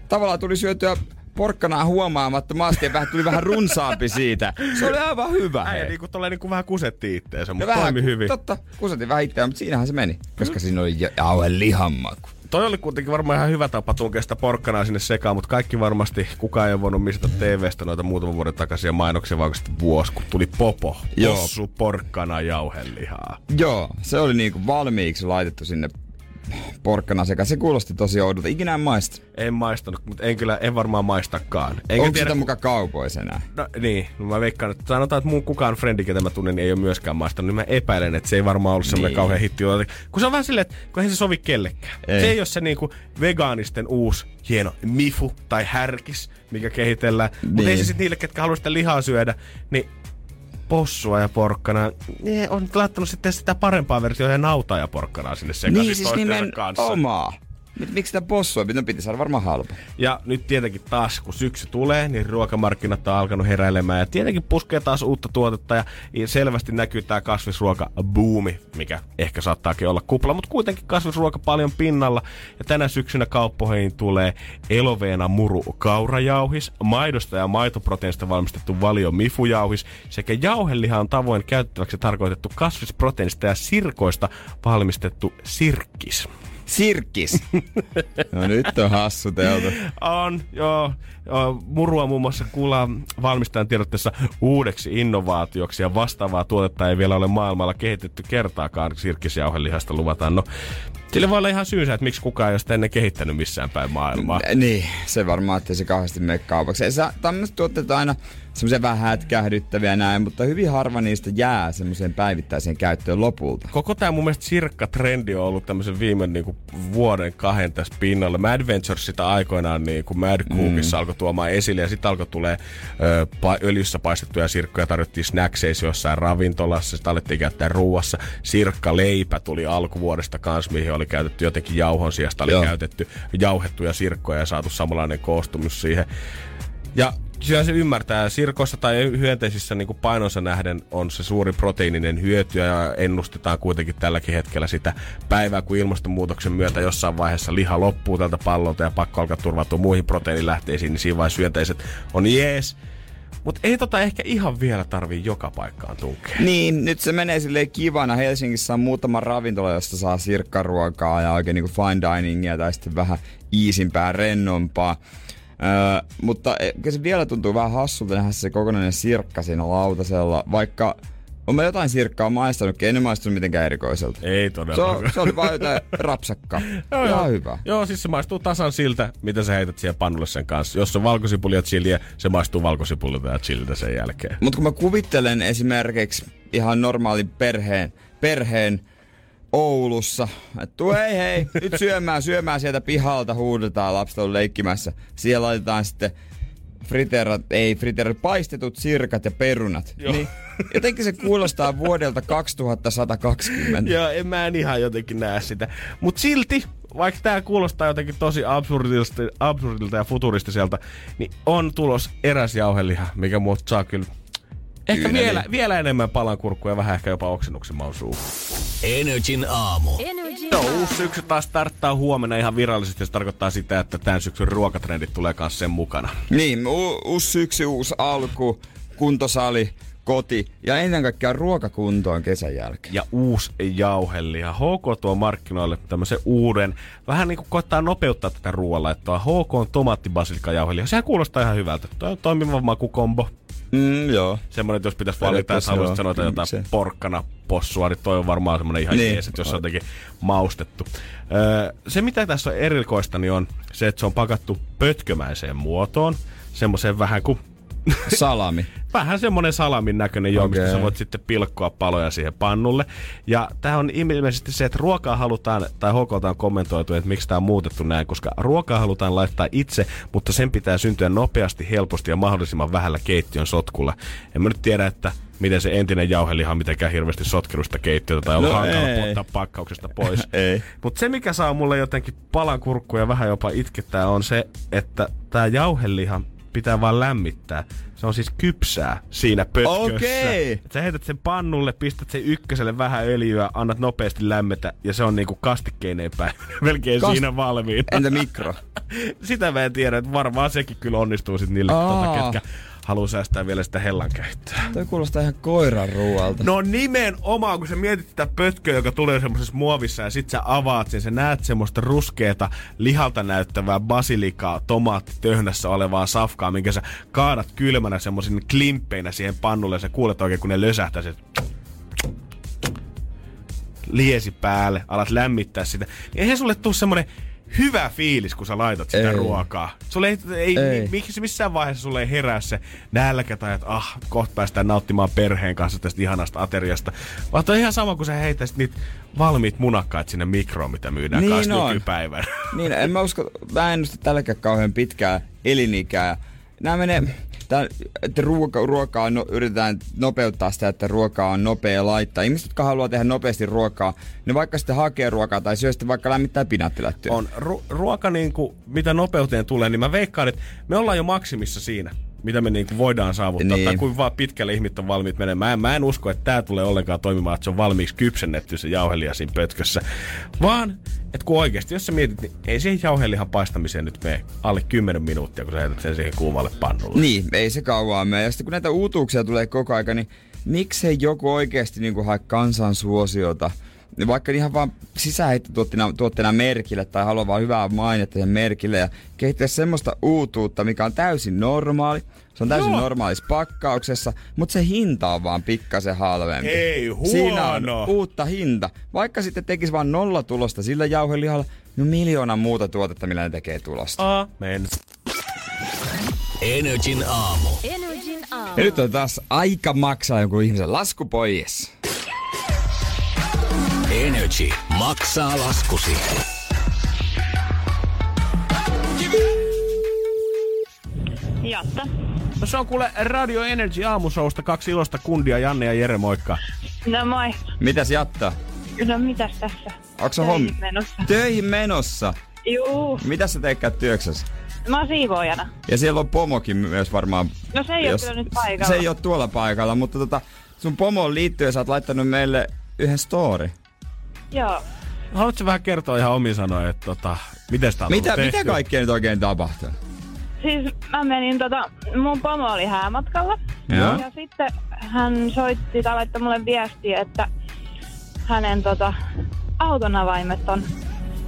tavallaan tuli syötyä porkkanaa huomaamattomasti ja tuli vähän runsaampi siitä. Se oli aivan hyvä. Äijä niinku tolleen niinku vähän kusetti itteensä, mutta toimi hyvin. Totta, kusetti vähän itteensä, mutta siinähän se meni. Koska siinä oli jauhe lihammaku. Toi oli kuitenkin varmaan ihan hyvä tapa tunkea sitä porkkanaa sinne sekaan, mutta kaikki varmasti, kukaan ei ole voinut mistä TV:stä noita muutaman vuoden takaisia mainoksia, vaan vuosi, kun tuli popo, possu, porkkana, jauhelihaa. Joo, se oli niinku valmiiksi laitettu sinne porkkana sekaan. Se kuulosti tosi oudolta. Ikinä en maista. En maistanut, mutta en varmaan maistakaan. Onko sitä muka kaupois enää? No niin, mä veikkaan, että sanotaan, että mun kukaan frendi, ketä mä tunnen, niin ei ole myöskään maistanut. Niin mä epäilen, että se ei varmaan ollut semmoinen kauhean hitti. Kun se on vähän silleen, että kun ei se sovi kellekään. Ei. Se ei ole se niinku vegaanisten uusi hieno mifu tai härkis, mikä kehitellään. Niin. Mutta ei se sitten niille, ketkä haluaa sitä lihaa syödä, niin... Possua ja porkkanaa. Ne on laittanut sitten sitä parempaa versiota ja nautaa ja porkkanaa sinne sekaisin niin, siis toistensa kanssa. Niin siis omaa. Miksi sitä possua? Mitä piti saada varmaan halpa. Ja nyt tietenkin taas, kun syksy tulee, niin ruokamarkkinat on alkanut heräilemään. Ja tietenkin puskee taas uutta tuotetta. Ja selvästi näkyy tämä kasvisruokabuumi, mikä ehkä saattaakin olla kupla. Mutta kuitenkin kasvisruoka paljon pinnalla. Ja tänä syksynä kauppoihin tulee elovena muru kaurajauhis, maidosta ja maitoproteiinista valmistettu valio mifujauhis sekä jauhelihan tavoin käytettäväksi tarkoitettu kasvisproteiinista ja sirkoista valmistettu sirkkis. Sirkkis. No nyt on hassuteltu. On, joo. Murua muun muassa kuullaan valmistajan tiedotteessa uudeksi innovaatioksi ja vastaavaa tuotetta ei vielä ole maailmalla kehitetty kertaakaan. Sirkkisjauhelihasta luvataan. No, sillä voi olla ihan syynsä, että miksi kukaan ei ole sitä ennen kehittänyt missään päin maailmaa. Niin, se varmaan, ettei se kauheasti mene kaupaksi. Tämmöiset tuotteet aina semmoisia vähän hätkähdyttäviä näin, mutta hyvin harva niistä jää semmoiseen päivittäiseen käyttöön lopulta. Koko tää mun mielestä sirkkatrendi on ollut tämmöisen viime niinku, vuoden kahden tässä pinnalla. Mad Ventures sitä aikoinaan niinku Mad Cookissa alkoi tuomaan esille ja sitten alkoi tulee öljyssä paistettuja sirkkoja, tarjottiin snackseissa jossain ravintolassa, sitä alettiin käyttää ruuassa. Sirkkaleipä tuli alkuvuodesta kans, mihin oli käytetty jotenkin jauhon sijasta, oli käytetty jauhettuja sirkkoja ja saatu samanlainen koostumus siihen. Ja kyllä se ymmärtää. Sirkossa tai hyönteisissä niin kuin painonsa nähden on se suuri proteiininen hyöty ja ennustetaan kuitenkin tälläkin hetkellä sitä päivää, kun ilmastonmuutoksen myötä jossain vaiheessa liha loppuu tältä pallolta ja pakko alkaa turvautua muihin proteiinilähteisiin, niin siinä vaiheessa hyönteiset on jees. Mutta ei ehkä ihan vielä tarvii joka paikkaan tunkea. Niin, nyt se menee silleen kivana. Helsingissä on muutama ravintola, josta saa sirkkaruokaa ja oikein niinku fine diningia tai sitten vähän iisimpää, rennompaa. Mutta se vielä tuntuu vähän hassulta nähdä se kokonainen sirkka siinä lautasella, vaikka Oon mä jotain sirkkaa maistanutkin, ei ne maistunut mitenkään erikoiselta. Ei todella. Se oli vaan jotain rapsakkaa. Joo, hyvä. Joo, siis se maistuu tasan siltä, mitä sä heität siihen pannulle sen kanssa. Jos on valkosipulia chiliä, se maistuu valkosipulilta ja chililtä sen jälkeen. Mut kun mä kuvittelen esimerkiksi ihan normaalin perheen Oulussa, että tuu hei, nyt syömään sieltä pihalta, huudetaan, lapset on leikkimässä. Siellä laitetaan sitten paistetut sirkat ja perunat. Niin, jotenkin se kuulostaa vuodelta 2120. Joo, en ihan jotenkin näe sitä. Mut silti, vaikka tää kuulostaa jotenkin tosi absurdilta ja futuristiselta, niin on tulos eräs jauheliha, mikä muut saa kyllä ehkä vielä enemmän palankurkkuja ja vähän ehkä jopa oksennuksen mausuu. NRJ:n aamu. Uusi syksy taas starttaa huomenna ihan virallisesti, jos tarkoittaa sitä, että tämän syksyn ruokatrendit tulee kanssa sen mukana. Niin, uusi syksy, uusi alku, kuntosali, koti ja ennen kaikkea ruokakuntoon kesän jälkeen. Ja uusi jauheliha. HK tuo markkinoille tämmöisen uuden, vähän niin kuin koittaa nopeuttaa tätä ruoanlaittoa. HK on tomaattibasilikajauheliha. Sehän kuulostaa ihan hyvältä. Tuo on toimiva makukombo. Joo. Semmoinen, että jos pitäisi valita, jos haluaisit sanoa jotain porkkana possua, niin toi on varmaan semmoinen ihan jees, että jos se on jotenkin maustettu. Se, mitä tässä on erikoista, niin on se, että se on pakattu pötkömäiseen muotoon. Semmoiseen vähän kuin salami. Vähän semmoinen salamin näköinen joo, mistä sä voit sitten pilkkoa paloja siihen pannulle. Ja tää on ilmeisesti se, että ruokaa halutaan, tai HK:lta on kommentoitu, että miksi tää on muutettu näin, koska ruokaa halutaan laittaa itse, mutta sen pitää syntyä nopeasti, helposti ja mahdollisimman vähällä keittiön sotkulla. En mä nyt tiedä, että miten se entinen jauheliha on mitenkään hirveästi sotkelusta keittiötä tai on hankala ottaa pakkauksesta pois. Mutta se, mikä saa mulle jotenkin palankurkkuja ja vähän jopa itkettää, on se, että tää jauheliha pitää vaan lämmittää. Se on siis kypsää siinä pötkössä. Okei. Sä heität sen pannulle, pistät sen ykköselle vähän öljyä, annat nopeasti lämmetä ja se on niinku kastikkeineen päivänä. Melkein siinä valmiina. Entä mikro? Sitä mä en tiedä, että varmaan sekin kyllä onnistuu sit niille, ketkä haluaa säästää vielä sitä hellankäyttöä. Toi kuulostaa ihan koiran ruoalta. No nimenomaan, kun sä mietit sitä pötköä, joka tulee semmosessa muovissa ja sit sä avaat sen, sä näet semmoista ruskeata lihalta näyttävää basilikaa, tomaattitöhnässä olevaa safkaa, minkä sä kaadat kylmänä semmoisin klimppeinä siihen pannulle ja sä kuulet oikein, kun ne lösähtää sen liesi päälle, alat lämmittää sitä. Eihän sulle tuu semmonen hyvä fiilis, kun sä laitat sitä ruokaa. Sulle ei missään vaiheessa sulle ei herää se nälkä tai että kohta päästään nauttimaan perheen kanssa tästä ihanasta ateriasta. Vaan on ihan sama, kun sä heitäisit niitä valmiit munakkaat sinne mikroon, mitä myydään niin kanssa nykypäivänä. Niin en mä usko, mä ennusta tälläkään kauhean pitkää elinikää. Nämä menee, että ruokaa yritetään nopeuttaa sitä, että ruokaa on nopea laittaa. Ihmiset, jotka haluaa tehdä nopeasti ruokaa, ne vaikka sitten hakee ruokaa tai syö sitten vaikka lämmittää pinaattilättyä. On ruoka, niin kuin, mitä nopeuteen tulee, niin mä veikkaan, että me ollaan jo maksimissa siinä, mitä me niin kuin voidaan saavuttaa, niin. Tai kuin vaan pitkälle ihmiset on valmiit menemään. Mä en usko, että tää tulee ollenkaan toimimaan, että se on valmiiksi kypsennetty se jauheliha siinä pötkössä. Vaan, että kun oikeesti, jos sä mietit, niin ei siihen jauhelihan paistamiseen nyt mene alle 10 minuuttia, kun sä heität sen siihen kuumalle pannulle. Niin, ei se kauaa mene. Ja sitten kun näitä uutuuksia tulee koko aika, niin miksei joku oikeesti niin kuin hae kansansuosiota? Vaikka ihan vaan sisäänheittotuotteena merkille tai haluaa vaan hyvää mainetta sen merkille ja kehittää semmoista uutuutta, mikä on täysin normaali. Se on täysin normaalissa pakkauksessa, mutta se hinta on vaan pikkasen halvempi. Ei huono! Siinä on uutta hinta. Vaikka sitten tekisi vaan 0 tulosta sillä jauhelihalla, niin 1 miljoona muuta tuotetta, millä ne tekee tulosta. Amen. NRJ:n aamu. Ja nyt on taas aika maksaa jonkun ihmisen lasku pois. NRJ maksaa laskusi. Jatta. No se on kuule Radio NRJ aamushowsta 2 ilosta kundia, Janne ja Jere, moikka. No moi. Mitäs Jatta? No mitäs tässä? Onks menossa? Töihin menossa? Juu. Mitäs sä teekät työksessä? Mä oon siivoojana. Ja siellä on pomokin myös varmaan. No se ei oo kyllä nyt paikalla. Se ei oo tuolla paikalla, mutta sun pomoon liittyen sä oot laittanut meille yhden story. Joo. Haluatko vähän kertoa ihan omin sanoin, että miten sitä on tehty? Mitä kaikkea nyt oikein tapahtuu? Siis mä menin mun pomo oli häämatkalla. Joo. Ja sitten hän soitti tai laittoi mulle viestiä, että hänen auton avaimet on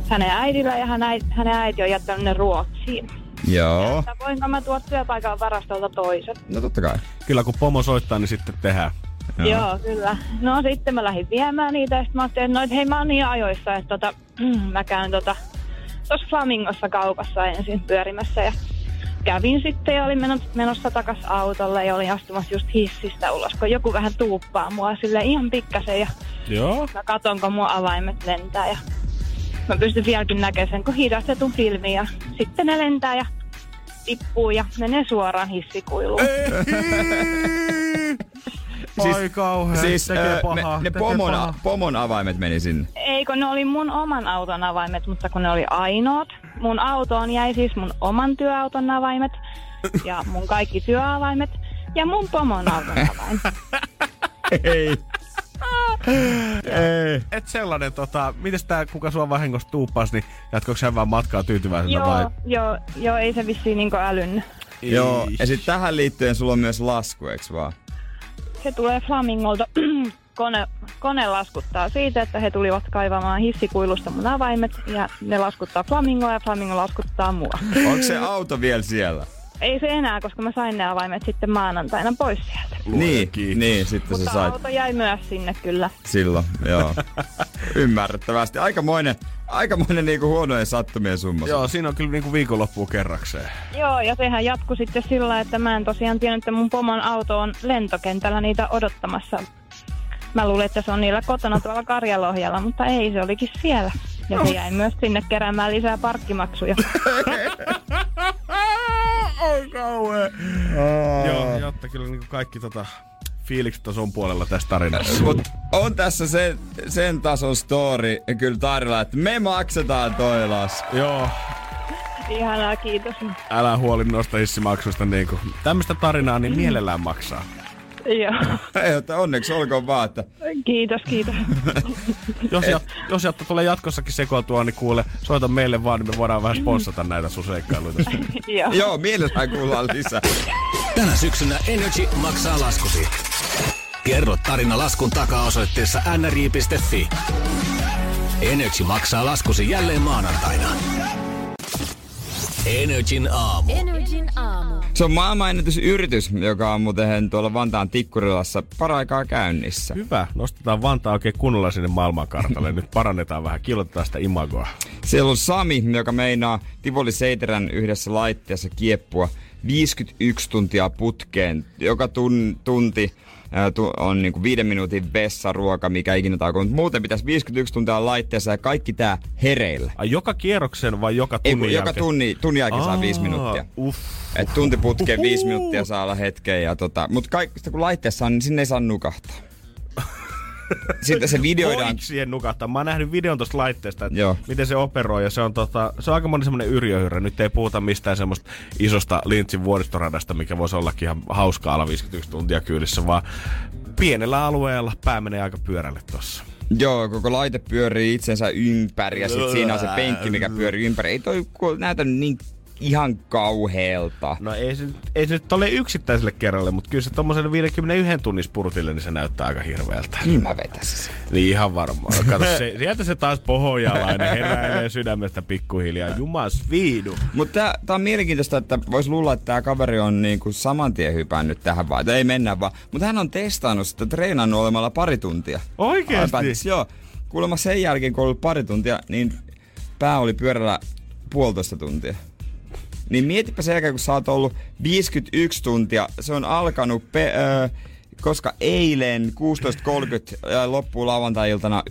hänen äidillä ja hänen äiti on jättänyt ne Ruotsiin. Joo. Että voinko mä tuoda työpaikan varastolta toiset? No totta kai. Kyllä kun pomo soittaa, niin sitten tehdään. Joo, kyllä. No sitten mä lähdin viemään niitä ja sitten mä ajattelin, että no, et hei mä oon niin ajoissa, että mä käyn tuossa Flamingossa kaupassa ensin pyörimässä ja kävin sitten ja olin menossa takas autolle ja olin astumassa just hissistä ulos, kun joku vähän tuuppaa mua silleen ihan pikkasen ja joo. Mä katon, kun mun avaimet lentää ja mä pystyn vieläkin näkemään sen, kun hidastetun filmin ja sitten ne lentää ja tippuu ja menee suoraan hissikuiluun. Oi kauhean, siis, tekee pahaa. Ne pomon avaimet meni sinne. Eikö, ne oli mun oman auton avaimet, mutta kun ne oli ainoat. Mun autoon jäi siis mun oman työauton avaimet ja mun kaikki työavaimet ja mun pomon auton avaimet. Ei. Et sellainen, mites tää kuka sua vahingossa tuuppasi, niin jatkoiko hän vaan matkaa tyytyväisenä vai? Joo, ei se vissiin niinku älynnyt. Joo, ja sit tähän liittyen sulla on myös lasku, eiks vaan? Se tulee Flamingolta. Kone laskuttaa siitä, että he tulivat kaivamaan hissikuilusta mun avaimet ja ne laskuttaa Flamingoa ja Flamingo laskuttaa mua. Onko se auto vielä siellä? Ei se enää, koska mä sain ne avaimet sitten maanantaina pois sieltä. Niin, sitten mutta sä sait. Auto jäi myös sinne kyllä. Silloin, joo. Ymmärrettävästi. Aikamoinen niinku huonojen sattumien summa. Joo, siinä on kyllä niinku viikonloppu kerrakseen. Joo, ja sehän jatkui sitten sillä, että mä en tosiaan tiennyt, että mun pomon auto on lentokentällä niitä odottamassa. Mä luulin, että se on niillä kotona tuolla Karjalohjalla, mutta ei, se olikin siellä. Ja se jäi myös sinne keräämään lisää parkkimaksuja. Oi kauhean. Joo, jotta kyllä niinku kaikki fiilikset tason puolella tässä tarinassa. Mut on tässä sen tason story kyllä tarjolla, että me maksetaan toi lasku. Joo. Ihanaa, kiitos. Älä huoli noista hissimaksuista niinku. Tämmöstä tarinaa niin mielellään maksaa. Joo. Onneksi olkoon vaan, että... Kiitos. Jos Jatta tulee jatkossakin sekoitua, niin kuule, soita meille vaan, niin me voidaan vähän sponssata näitä sun seikkailuita. Joo, mielellään kuullaan lisää. Tänä syksynä NRJ maksaa laskusi. Kerro tarina laskun takaa osoitteessa nrj.fi. NRJ maksaa laskusi jälleen maanantaina. NRJ:n aamu. Se on maailmanennätysyritys, joka on muuten tuolla Vantaan Tikkurilassa paraikaa käynnissä. Hyvä. Nostetaan Vantaa oikein kunnolla sinne maailmankartalle. Nyt parannetaan vähän, kiilotetaan sitä imagoa. Siellä on Sami, joka meinaa Tivoli Seiterän yhdessä laitteessa kieppua 51 tuntia putkeen. Joka tunti on niinku 5 minuutin vessaruoka, mikä ikinä taako. Mutta muuten pitäisi 51 tuntia laitteessa ja kaikki tää hereillä. Ai joka kierroksen vai joka tunnin jälkeen? Joka tunnin jälkeen saa 5 minuuttia. Et tunti putkeen 5 minuuttia saa olla hetken. Ja mut kaikista kun laitteessa on, niin sinne ei saa nukahtaa. Sitten se videoidaan. Voiko siihen nukahtaa? Mä oon nähnyt videon tosta laitteesta, että miten se operoi. Ja se on aika moni semmonen yrjöhyrä. Nyt ei puhuta mistään semmoista isosta Lintsin vuoristoradasta, mikä voisi ollakin ihan hauskaa alla 51 tuntia kyydissä, vaan pienellä alueella pää menee aika pyörälle tossa. Joo, koko laite pyörii itsensä ympäri ja sit siinä on se penkki, mikä pyörii ympäri. Ei toi näytä niin ihan kauheelta. No ei se nyt ole yksittäiselle kerralle, mutta kyllä se tommoselle 51 tunnis purtille, niin se näyttää aika hirveältä. Niin mä vetäisin sen. Niin ihan varmaan. Kato, sieltä se taas pohjalainen heräilee sydämestä pikkuhiljaa. Jumas viidu. Mutta tää on mielenkiintoista, että vois luulla, että tää kaveri on niinku samantien hypännyt tähän vaan. Ei mennä vaan. Mutta hän on testannut sitä, treenannut olemalla pari tuntia. Oikeesti? Joo. Kuulemma sen jälkeen, kun on ollut pari tuntia, niin pää oli pyörällä 1,5 tuntia. Niin mietipä sen jälkeen, kun sä oot ollut 51 tuntia. Se on alkanut, koska eilen 16.30 ja loppuu lauantai-iltana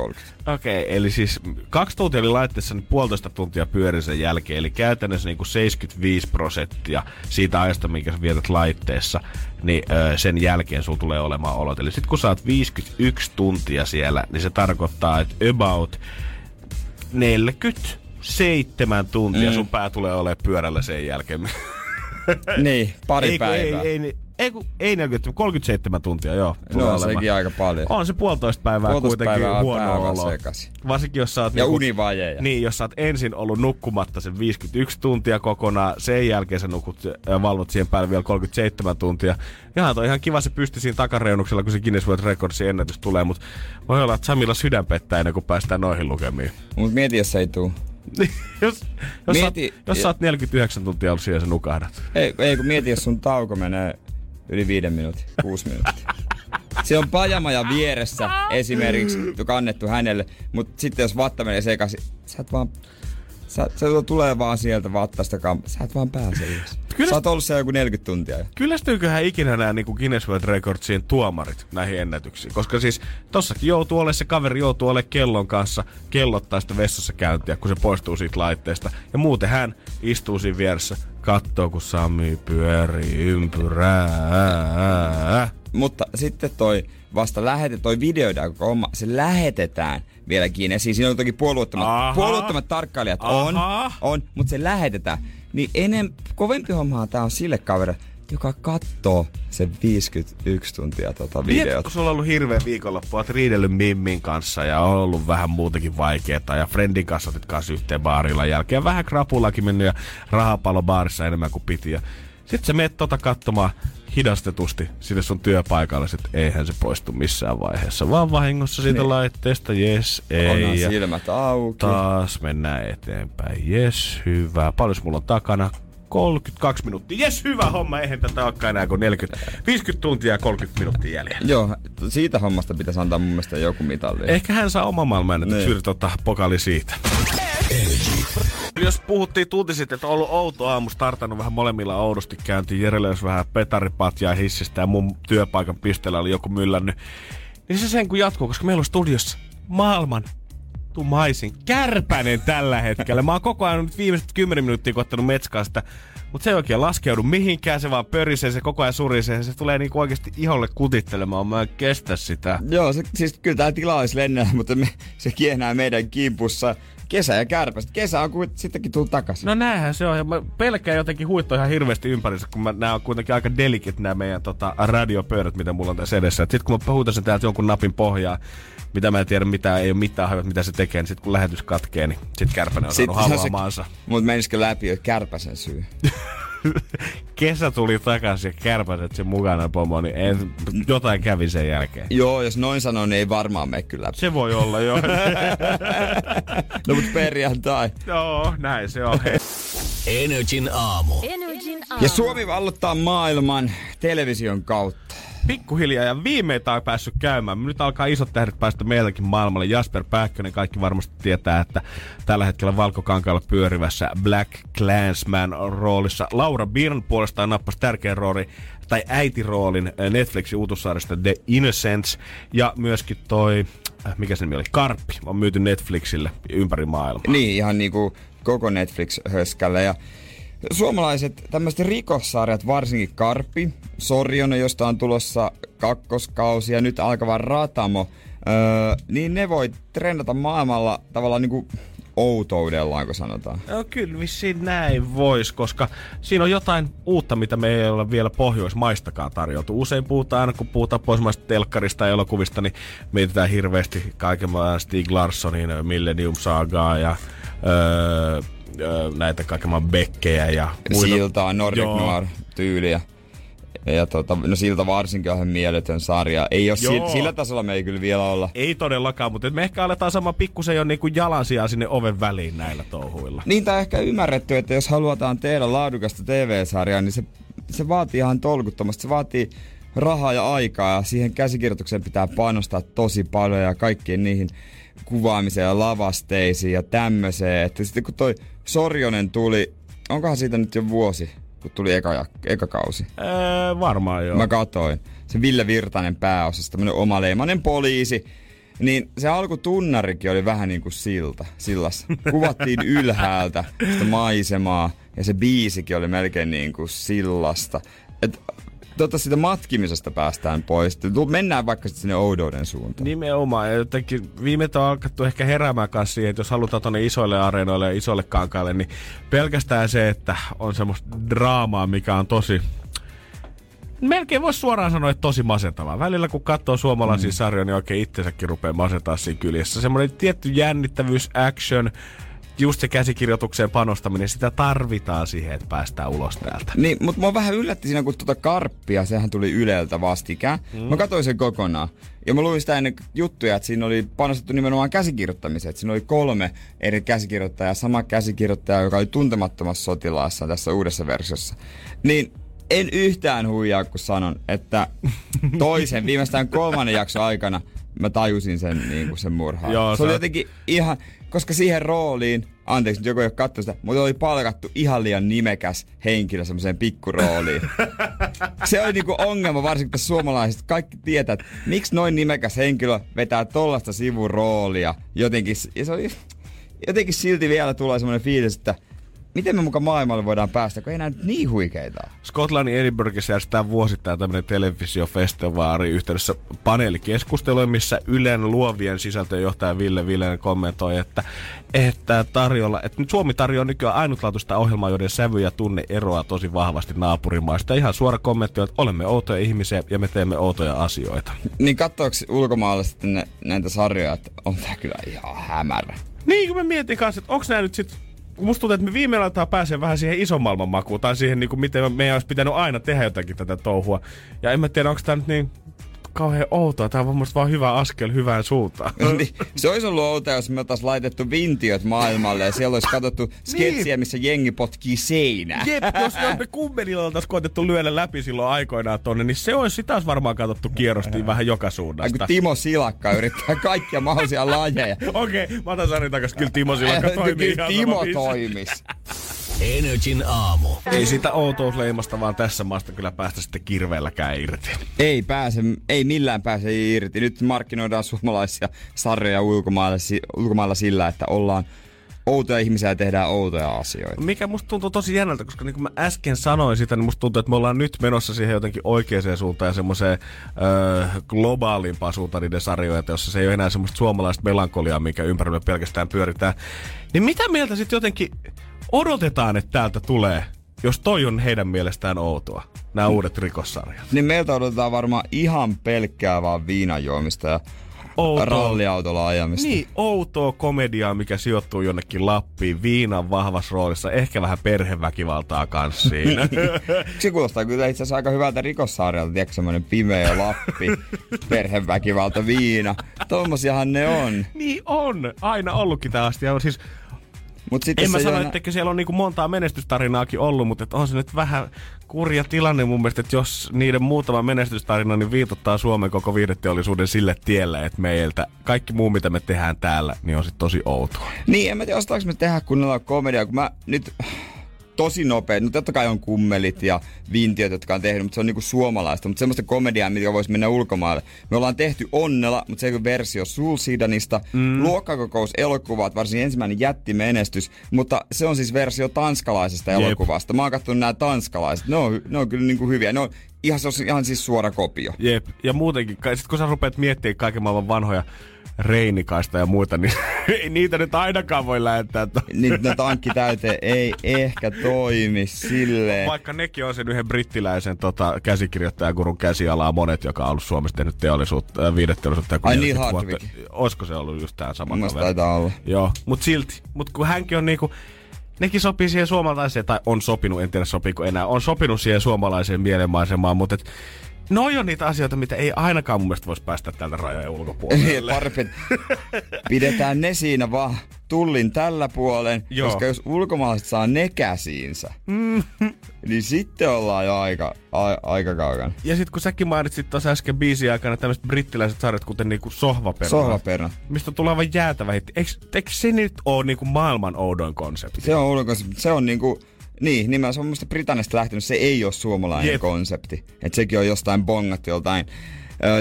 19.30. Okei, eli siis 2 tuntia oli laitteessa, niin 1,5 tuntia pyörin sen jälkeen. Eli käytännössä niin kuin 75% siitä ajasta, minkä sä vietät laitteessa, niin sen jälkeen sulla tulee olemaan olot. Eli sit kun sä oot 51 tuntia siellä, niin se tarkoittaa, että about 47 tuntia sun pää tulee olemaan pyörällä sen jälkeen. Niin, pari päivää. Ei 37 tuntia, joo. No, sekin aika paljon. On se 1,5 päivää kuitenkin huono olo. Varsinkin, jos sä oot... Ja univajeja. Niin, jos sä oot ensin ollut nukkumatta sen 51 tuntia kokonaan, sen jälkeen sä valvot siihen päälle vielä 37 tuntia. Jaha, toi ihan kiva, se pystyi siinä takareunuksella, kun se Guinness World Recordsin ennätys tulee, mutta voi olla, että Samilla sydän pettää ennen kuin päästään noihin lukemiin. Mut mieti, jos ei tuu. Jos sä oot 49 tuntia ollut siellä, sä nukahdat. Ei kun mieti, jos sun tauko menee yli 5 minuuttia, 6 minuuttia. Se on pajamajan vieressä esimerkiksi kannettu hänelle, mutta sitten jos vatta menee sekaisin, sä tulee vaan sieltä vattasta sä et vaan pääse ylös. Sä oot ollut siellä joku 40 tuntia. Kyllästyyköhän ikinä nämä niin kuin Guinness World Recordsien tuomarit näihin ennätyksiin? Koska siis tossakin joutuu olemaan, se kaveri joutuu olemaan kellon kanssa, kellottaa sitä vessassa käyntiä, kun se poistuu siitä laitteesta. Ja muuten hän istuu siinä vieressä, kattoo kun Sami pyörii ympyrää. Mutta sitten toi videoidaan koko homma, se lähetetään vielä Guinnessiin. Siinä on toki puolueettomat tarkkailijat on, mutta se lähetetään. Niin kovempi hommaa tää on sille kaverille, joka kattoo sen 51 tuntia videota. Tiedätkö, kun sulla on ollut hirveä viikonloppu, oot riidellyt Mimmin kanssa ja on ollut vähän muutakin vaikeeta ja friendin kanssa otit kanssa yhteen baarilla jälkeen. Vähän krapullakin mennyt ja rahapallo baarissa enemmän kuin piti. Ja sit sä meet katsomaan hidastetusti sinne sun työpaikalle, että eihän se poistu missään vaiheessa, vaan vahingossa siitä laitteesta, jes, ei. Onhan ja silmät auki. Taas mennään eteenpäin, jes, hyvä. Paljon mulla on takana? 32 minuuttia. Jes, hyvä homma, eihän tätä olekaan enää kuin 50 tuntia ja 30 minuuttia jäljellä. Joo, siitä hommasta pitäisi antaa mun mielestä joku mitalli. Ehkä hän saa oman maailman, että syrjät ottaa pokali siitä. Jos puhuttiin tunti sitten, että on ollut outo aamu, startannut vähän molemmilla oudosti käyntiin. Jerelle jos vähän petaripatjaa hissistä ja mun työpaikan pisteellä oli joku myllännyt. Niin se sen kun jatkuu, koska meillä on studiossa maailman tumaisin kärpänen tällä hetkellä. Mä oon koko ajan nyt viimeiset 10 minuuttia koettanut metskaa sitä, mutta se ei oikein laskeudu mihinkään, se vaan pörisee, se koko ajan surisee, se tulee niinku oikeesti iholle kutittelemaan, mä en kestä sitä. Joo, siis kyllä tää tila olisi lennellä, mutta se kiehnää meidän kimpussa. Kesä ja kärpäset. Kesä on sittenkin tullut takaisin. No näinhän se on. Mä pelkään jotenkin huittoa ihan hirveästi ympärissä, kun nää on kuitenkin aika delikit nää meidän radiopöydät, mitä mulla on tässä edessä. Et sit kun mä huutasin täältä jonkun napin pohjaa, mitä mä en tiedä, mitä ei oo mitään hajua, mitä se tekee, niin sit kun lähetys katkee, niin sit kärpänen on saanut havaamaansa. Mut menisikö läpi jo kärpäsen syy? Kesä tuli takaisin ja kärpäset sen mukana pomo, niin jotain kävi sen jälkeen. Joo, jos noin sanoo, niin ei varmaan mene kyllä. Se voi olla, joo. No mut perjantai. Joo, näin se on. NRJ:n aamu. Ja Suomi vallottaa maailman television kautta. Pikkuhiljaa ja viimein tää on päässyt käymään. Nyt alkaa isot tähdet päästä meiltäkin maailmalle. Jasper Pääkkönen, kaikki varmasti tietää, että tällä hetkellä valkokankaalla pyörivässä Black Clansman roolissa Laura Birn puolestaan nappasi tärkeän rooli tai äitiroolin Netflixin uutussarjasta The Innocents. Ja myöskin toi, mikä se nimi oli, Karppi on myyty Netflixille ympäri maailmaa. Niin, ihan niinku koko Netflix-höskällä ja suomalaiset tämmöiset rikossarjat, varsinkin Karppi, Sorjonen, josta on tulossa kakkoskausi ja nyt alkava Ratamo, niin ne voi trendata maailmalla tavallaan niinku outoudellaanko sanotaan. No kyllä vissiin näin vois, koska siinä on jotain uutta, mitä me ei ole vielä pohjoismaistakaan tarjoltu. Usein puhutaan, aina kun puhutaan pohjoismaista telkkarista ja elokuvista, niin mietitään hirveästi kaikenlaista Stieg Larssonin Millennium Sagaa ja näitä kaikenmaan bekkejä ja muita. Siltaa, Nordic Noir-tyyliä. Ja no siltä varsinkin on mieletön sarja. Ei ole sillä tasolla me ei kyllä vielä olla. Ei todellakaan, mutta me ehkä aletaan sama pikkusen jo niinku jalansijaa sinne oven väliin näillä touhuilla. Niin tai ehkä ymmärretty, että jos halutaan tehdä laadukasta TV-sarjaa, niin se vaatii ihan tolkuttomasti. Se vaatii rahaa ja aikaa ja siihen käsikirjoitukseen pitää panostaa tosi paljon ja kaikkiin niihin kuvaamiseen ja lavasteisiin ja tämmöiseen. Että sitten kun toi Sorjonen tuli, onkohan siitä nyt jo vuosi, kun tuli eka kausi? Varmaan joo. Mä katoin. Se Ville Virtanen pääosassa, tämmönen omaleimainen poliisi. Niin se alkutunnarikin oli vähän niin kuin sillas. Kuvattiin ylhäältä sitä maisemaa ja se biisikin oli melkein niin kuin sillasta. Sitä matkimisesta päästään pois. Mennään vaikka sitten sinne oudouden suuntaan. Nimenomaan. Ja jotenkin viimeet on alkanut ehkä heräämään kanssa siihen, että jos halutaan tuonne isoille areenoille ja isolle kankaille, niin pelkästään se, että on semmoista draamaa, mikä on tosi, melkein voisi suoraan sanoa, että tosi masentavaa. Välillä kun katsoo suomalaisia sarjoja, niin oikein itsensäkin rupeaa masentaa siinä kyljessä. Semmoinen tietty jännittävyys, action, just se käsikirjoitukseen panostaminen, sitä tarvitaan siihen, että päästään ulos täältä. Niin, mutta mä vähän yllätti siinä, kun Karppia, sehän tuli Yleltä vastikään. Mä katsoin sen kokonaan. Ja mä luin sitä ennen juttuja, että siinä oli panostettu nimenomaan käsikirjoittamiseen. Että siinä oli 3 eri käsikirjoittajaa, sama käsikirjoittaja, joka oli Tuntemattomassa sotilaassa tässä uudessa versiossa. Niin En yhtään huijaa, kun sanon, että toisen, viimeistään kolmannen jakson aikana mä tajusin sen, niin kuin sen murhaan. Joo, se oli jotenkin ihan, koska siihen rooliin, anteeksi nyt joku ei ole katsonut sitä, mutta oli palkattu ihan liian nimekäs henkilö semmoiseen pikkurooliin. Se oli niinku ongelma varsinkin tässä suomalaisista. Kaikki tietää, että miksi noin nimekäs henkilö vetää tollaista sivuroolia jotenkin. Ja se oli, jotenkin silti vielä tulee semmoinen fiilis, että miten me muka maailmalle voidaan päästä, kun ei enää nyt niin huikeita. Skotlannin Edinburghissa järjestetään vuosittain tämmöinen televisiofestivaali yhteydessä paneelikeskustelu, missä Ylen luovien sisältöjen johtaja Ville Villen kommentoi, että Suomi tarjoaa nykyään ainutlaatuista ohjelmaa, joiden sävy ja tunne eroaa tosi vahvasti naapurimaista. Ihan suora kommentti on, että olemme outoja ihmisiä ja me teemme outoja asioita. Niin katsoako ulkomailla sitten näitä sarjoja, että on tää kyllä ihan hämärä. Niin kun mä mietin kanssa, että onks nää nyt sit... Musta tuntuu, että me viime laittaa pääsee vähän siihen ison maailman makuun, tai siihen, niin kuin miten meidän olisi pitänyt aina tehdä jotakin tätä touhua. Ja en mä tiedä, onko tämä nyt niin kauhean outoa. Tämä on musta vaan hyvä askel hyvään suuntaan. Se olisi ollut outoa, jos me oltaisiin laitettu vintiöt maailmalle, ja siellä olisi katsottu sketsiä, niin, missä jengi potkii seinää. Jep, jos me kummenilla oltaisiin koetettu lyödä läpi silloin aikoinaan tonne, niin se olisi taas varmaan katsottu kierrostiin vähän joka suunnasta. Kun Timo Silakka yrittää kaikkia mahdollisia lajeja. Okei, mä otan Sarin takas. Kyllä Timo Silakka toimii. Kyllä Timo toimisi. NRJ:n aamu. Ei sitä outousleimasta, vaan tässä maasta kyllä päästä sitten kirveelläkään irti. Ei pääse, ei millään pääse irti. Nyt markkinoidaan suomalaisia sarjoja ulkomailla sillä, että ollaan outoja ihmisiä ja tehdään outoja asioita. Mikä musta tuntuu tosi jännältä, koska niin kuin mä äsken sanoin sitä, niin musta tuntuu, että me ollaan nyt menossa siihen jotenkin oikeaan suuntaan ja semmoiseen globaalimpaan suuntaan niiden sarjoita, jossa se ei ole enää semmoista suomalaista melankoliaa, mikä ympärillä pelkästään pyöritään. Niin mitä mieltä sitten jotenkin odotetaan, että täältä tulee, jos toi on heidän mielestään outoa, nämä uudet rikossarjat? Niin meiltä odotetaan varmaan ihan pelkkää vaan viinanjuomista ja outoa. Ralliautolla ajamista. Niin, outoa komediaa, mikä sijoittuu jonnekin Lappiin, viinan vahvassa roolissa, ehkä vähän perheväkivaltaa kanssa siinä. Se kuulostaa kyllä itse asiassa aika hyvältä rikossarjalta, tiedätkö semmoinen pimeä Lappi, perheväkivalta, viina. Tommosiahan ne on. Niin on, aina ollutkin tähän asti. Ja siis... En mä sano, että siellä on niinku montaa menestystarinaakin ollut, mutta on se nyt vähän kurja tilanne mun mielestä, että jos niiden muutama menestystarina niin viitottaa Suomen koko viihdeteollisuuden sille tielle, että meiltä kaikki muu, mitä me tehdään täällä, niin on sit tosi outoa. Niin, en mä tiedä, ostaanko me tehdä kunnolla komediaa, kun mä nyt tosi nopea, no totta kai on kummelit ja vintiöt, jotka on tehnyt, mutta se on niinku suomalaista, mutta semmoista komediaa, mitä voisi mennä ulkomaille. Me ollaan tehty Onnella, mutta se ei ole versio Sulsidanista, luokkakokouselokuvat, varsin ensimmäinen jättimenestys, mutta se on siis versio tanskalaisesta elokuvasta. Mä oon kattonut nää tanskalaiset, ne on kyllä niinku hyviä, ne on ihan siis suora kopio. Jep, ja muutenkin, sit kun sä rupeat miettimään kaiken maailman vanhoja Reinikaista ja muuta, niin ei niitä nyt ainakaan voi lähettää. Niin no, tankki täyteen ei ehkä toimi silleen. Vaikka nekin on sen yhden brittiläisen käsikirjoittajakurun käsialaa monet, joka on ollut Suomessa tehnyt viihdeteollisuutta. Ai niin, Hardwick. Olisiko se ollut just tää sama kaveri? Taitaa olla. Joo, mut silti. Mut kun hänkin on niinku... Nekin sopii siihen suomalaiseen, tai on sopinut, en tiedä sopiiko enää, on sopinut siihen suomalaiseen mielenmaisemaan, mutta et, noi on niitä asioita, mitä ei ainakaan mun mielestä voisi päästä täältä rajojen ulkopuolelle. Parpet, pidetään ne siinä vaan tullin tällä puolen, joo, koska jos ulkomaalaiset saa ne käsiinsä, niin sitten ollaan jo aika kaukana. Ja sit kun säkin mainitsit tuossa äsken biisin aikana tämmöiset brittiläiset sarjat, kuten niinku Sohvaperna, mistä tulee aivan jäätävä hitti. Eikö se nyt ole niinku maailman oudoin konsepti? Se on oudoin konsepti. Se on niinku... Niin, mä oon musta Britanniasta lähtenyt, se ei ole suomalainen konsepti. Et sekin on jostain bongat joltain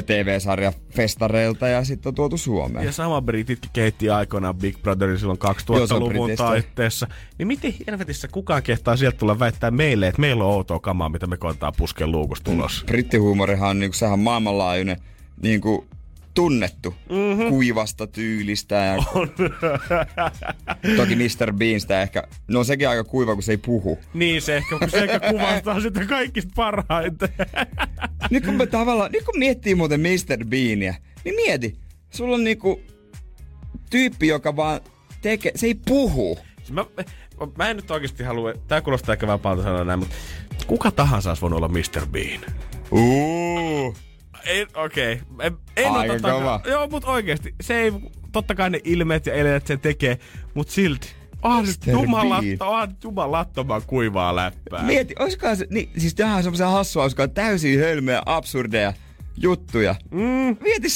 TV-sarja festareilta ja sitten on tuotu Suomeen. Ja sama brititkin kehitti aikoinaan Big Brotherin silloin 2000-luvun taitteessa. Niin miten helvetissä kukaan kehtaa sieltä tulla väittää meille, että meillä on outoa kamaa, mitä me koetaan pusken luukusta tulossa? Brittihuumorihan on niinku, sehän maailmanlaajuinen niinku... Tunnettu kuivasta tyylistä. Ja... Toki Mr. Beanstä ehkä. No sekin aika kuiva, kun se ei puhu. Niin se ehkä, kun se ehkä kuvastaa sitä kaikista parhaiten. Nyt kun me tavallaan, nyt kun miettii muuten Mr. Beania, niin mieti. Sulla on niinku tyyppi, joka vaan tekee, se ei puhu. Mä en nyt oikeesti halua, tää kuulostaa ehkä vähän palta sanoa näin, mutta kuka tahansa olisi voinut olla Mr. Bean? Okei. Aika kova. Joo, mut oikeesti. Se ei, totta kai ne ilmeet ja eleet sen tekee, mut silti. Jumalattoman kuivaa läppää. Mieti, olisikohan se... Niin, siis tämähän on semmoisia hassua, olisikohan täysin hölmöjä, absurdeja juttuja. Mm. Mieti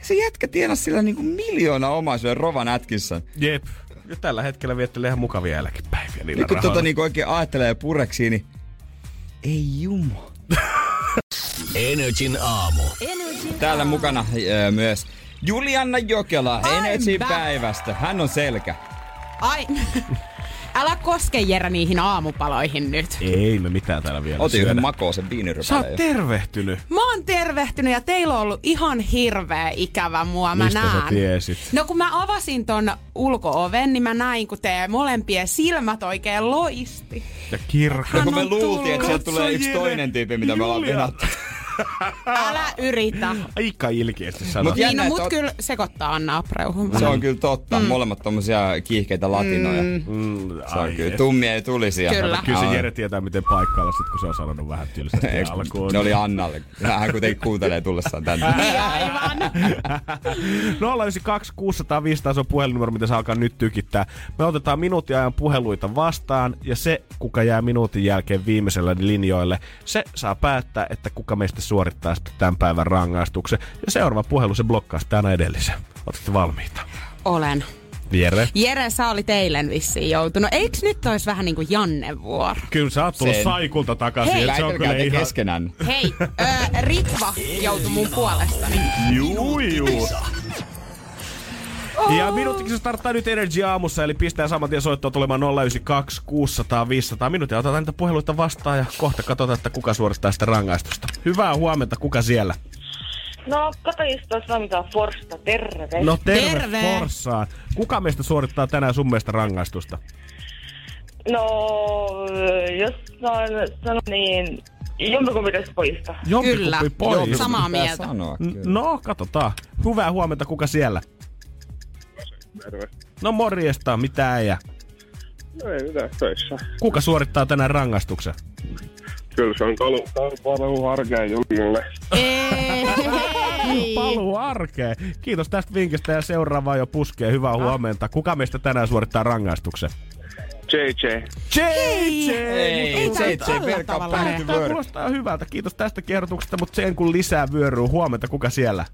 se jätkä tienasi sillä niinku 1 miljoonaa omaisuuden Rovan Atkinson. Jep. Ja tällä hetkellä viettelee ihan mukavia eläkepäiviä niillä rahoilla. Kun tota niinku oikein ajattelee ja pureksii, niin... Ei jumo. NRJ:n aamu. Täällä mukana myös Julianna Jokela NRJ:n päivästä. Hän on selkä. Ai, älä koske Jere niihin aamupaloihin nyt. Ei me mitään täällä vielä syödä. Otin yhden makoisen viinirypäleen. Sä oot tervehtynyt. Mä oon tervehtynyt ja teillä on ollut ihan hirveä ikävä mua. Mistä sä tiesit? No kun mä avasin ton ulko-oven, niin mä näin kun teidän molempien silmät oikein loisti. Ja kirkka. Ja kun me luultiin, että sieltä tulee yksi toinen tyyppi, mitä me ollaan venattu. Älä yritä. Aika ilkeästi sanottu. Mut jännä, mut kyllä sekoittaa Anna ABREU:hun. Se on kyllä totta. Molemmat tommosia kiihkeitä latinoja. Se on kyllä tummia ja tulisia. Kyllä se Jere tietää, miten paikkailla sit, kun se on sanonut vähän tylsästi alkuun. Ne oli Annalle. Vähän kuitenkin kuuntelee tullessaan tänne. Aivan. 092-600-500 on puhelinnumero, mitä saa alkaa nyt tykittää. Me otetaan minuutin ajan puheluita vastaan. Ja se, kuka jää minuutin jälkeen viimeisellä linjoille, se saa päättää, että kuka meistä suorittaa sitten tämän päivän rangaistuksen. Ja seuraava puhelu se blokkaa sitten aina edellisen. Ootte valmiita? Olen. Jere, sä olit eilen vissiin joutunut. Eiks nyt ois vähän niinku Janne vuoro? Kyllä sä oot tullut saikulta takaisin. Hei, se on kyllä ihan... keskenään. Hei, Ritva joutui mun puolestani. Juu. Ja minuuttikin se starttaa nyt NRJ aamussa, eli pistää saman tien soittoa tulemaan 092 600 500 minuuttia. Otetaan niitä puheluita vastaan ja kohta katsotaan, että kuka suorittaa sitä rangaistusta. Hyvää huomenta, kuka siellä? No, kato just taas vaan mikä on Forssa, terve. No terve Forssaan. Kuka meistä suorittaa tänään sun mielestä rangaistusta? No, jos sanon niin, jompikumpi tässä poistaa. Jompikumpi poistaa. Samaa mieltä. Sanoa, no, katsotaan. Hyvää huomenta, kuka siellä? Terve. No morjesta, mitä äijä? No ei mitään, töissä. Kuka suorittaa tänään rangaistuksen? Kyllä se on paluu arkeen Julille. Paluu arkeen. Kiitos tästä vinkistä ja seuraavaa jo puskee. Hyvää huomenta. Kuka meistä tänään suorittaa rangaistuksen? JJ verkkaa päin. Tämä kuulostaa hyvältä. Kiitos tästä kertomuksesta, mutta sen kun lisää vyöryy. Huomenta, kuka siellä?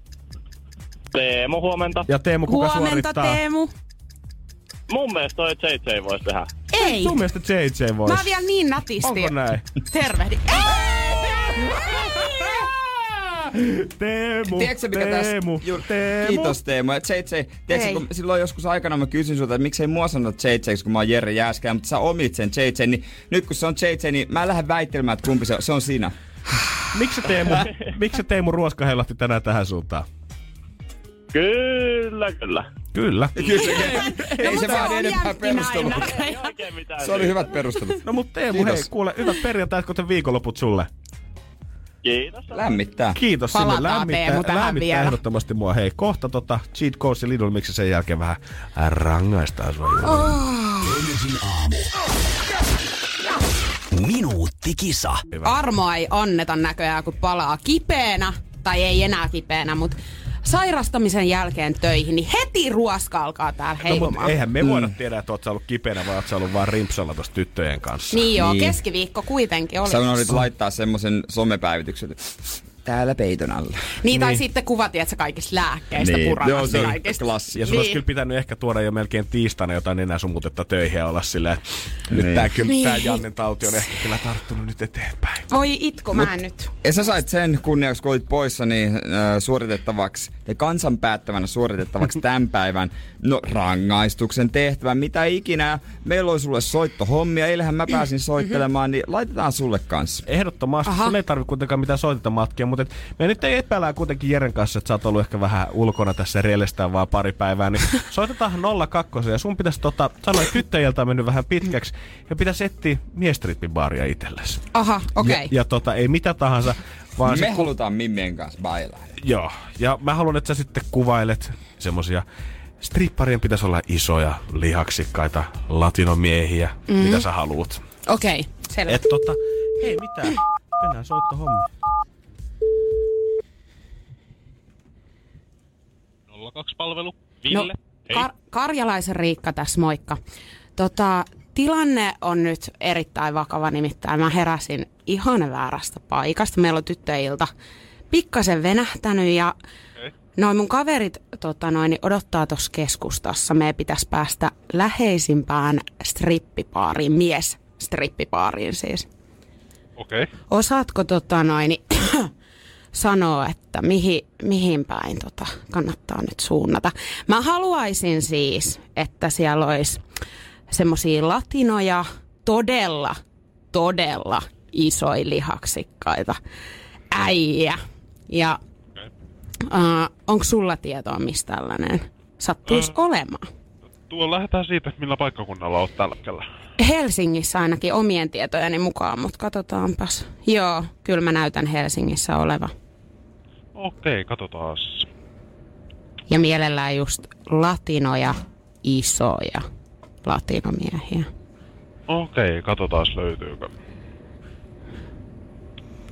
Teemu, huomenta. Ja Teemu, kuka suorittaa? Huomenta, Teemu. Mun mielestä toi JJ voisi tehdä. Ei. Sun mielestä JJ voisi. Mä oon vielä niin nätisti. Onko näin? Tervehdi. Teemu, Teemu. Kiitos, Teemu. JJ, tiedätkö, kun silloin joskus aikana mä kysyin sulta, että miksei mua sanonut JJ, kun mä oon Jere Jääskään, mutta sä omit sen JJ, niin nyt kun se on JJ, niin mä lähden väittelemään, että kumpi se on. Se on sinä. Miksi Teemu ruoska heilahti tänään tähän suuntaan? Kyllä. Ei se vaan enempää perustelut. Se oli hyvät perustelut. No mut Teemu, hei kuule, hyvät perjantait, kuten viikonloput sulle. Kiitos. Lämmittää. Kiitos sinne. Lämmittää ehdottomasti mua. Hei, kohta Cheat Coast ja Lidl, miksi sen jälkeen vähän rangaistaan sua. Minuuttikisa. Armoa ei anneta näköjään, kun palaa kipeänä. Tai ei enää kipeänä, mut... sairastamisen jälkeen töihin, niin heti ruoska alkaa täällä heilumaan. No, mutta eihän me voida tiedä, että oot sä ollut kipeänä, vai oot sä ollut vaan rimpsalla tossa tyttöjen kanssa. Niin joo, keskiviikko kuitenkin oli. Sä unohdit laittaa semmosen somepäivityksen täällä peiton alla. Niin, tai sitten kuvat, että sä kaikista lääkkeistä purannasta kaikista. Klassi. Ja sun olisi kyllä pitänyt ehkä tuoda jo melkein tiistaina jotain nenäsumutetta töihin ja olla silleen, että nyt tää Jannen tauti on ehkä kyllä tarttunut nyt eteenpäin. Voi itku, mä nyt. Ja sä sait sen kunniaksi, kun olit poissa, niin suoritettavaksi, ja kansan päättävänä suoritettavaksi tämän päivän rangaistuksen tehtävän, mitä ikinä. Meillä oli sulle soittohommia, eilähän mä pääsin soittelemaan, niin laitetaan sulle kanssa. Ehdottomasti, sulle ei tarvitse kuitenkaan mitään soitetamatkia. Mutta me nyt ei epäilää kuitenkin Jeren kanssa, että sä oot ollut ehkä vähän ulkona tässä relestään vaan pari päivää, niin soitetaan 02 ja sun pitäisi sanoa, että tyttöjältä on mennyt vähän pitkäksi ja pitäisi etsiä miestrippibaaria itsellesi. Aha, okei. Ja ei mitä tahansa. Vaan me halutaan mimmien kanssa bailaa. Joo, ja mä haluan, että sä sitten kuvailet semmosia... Stripparien pitäisi olla isoja, lihaksikkaita, latinomiehiä, mitä sä haluut. Okei, selvä. Et hei mitä, mennään soittaa hommia. 02-palvelu, Ville. No, Karjalaisen Riikka tässä, moikka. Tilanne on nyt erittäin vakava, nimittäin mä heräsin ihan väärästä paikasta. Meillä on tyttöilta pikkasen venähtänyt ja noin mun kaverit odottaa tuossa keskustassa. Meidän pitäisi päästä läheisimpään strippipaariin, mies-strippipaariin siis. Okei. Okay. Osaatko sanoa, että mihin päin kannattaa nyt suunnata? Mä haluaisin siis, että siellä olisi semmoisia latinoja, todella, todella isoja lihaksikkaita äijä. Ja onko sulla tietoa, mistä tällainen sattuisi olemaan? Tuo lähdetään siitä, millä paikkakunnalla olet tällä hetkellä. Helsingissä ainakin omien tietojeni mukaan, mutta katsotaanpas. Joo, kyllä mä näytän Helsingissä oleva. Okei, katsotaas. Ja mielellään just latinoja, isoja latinomiehiä. Okei, katsotaas löytyykö.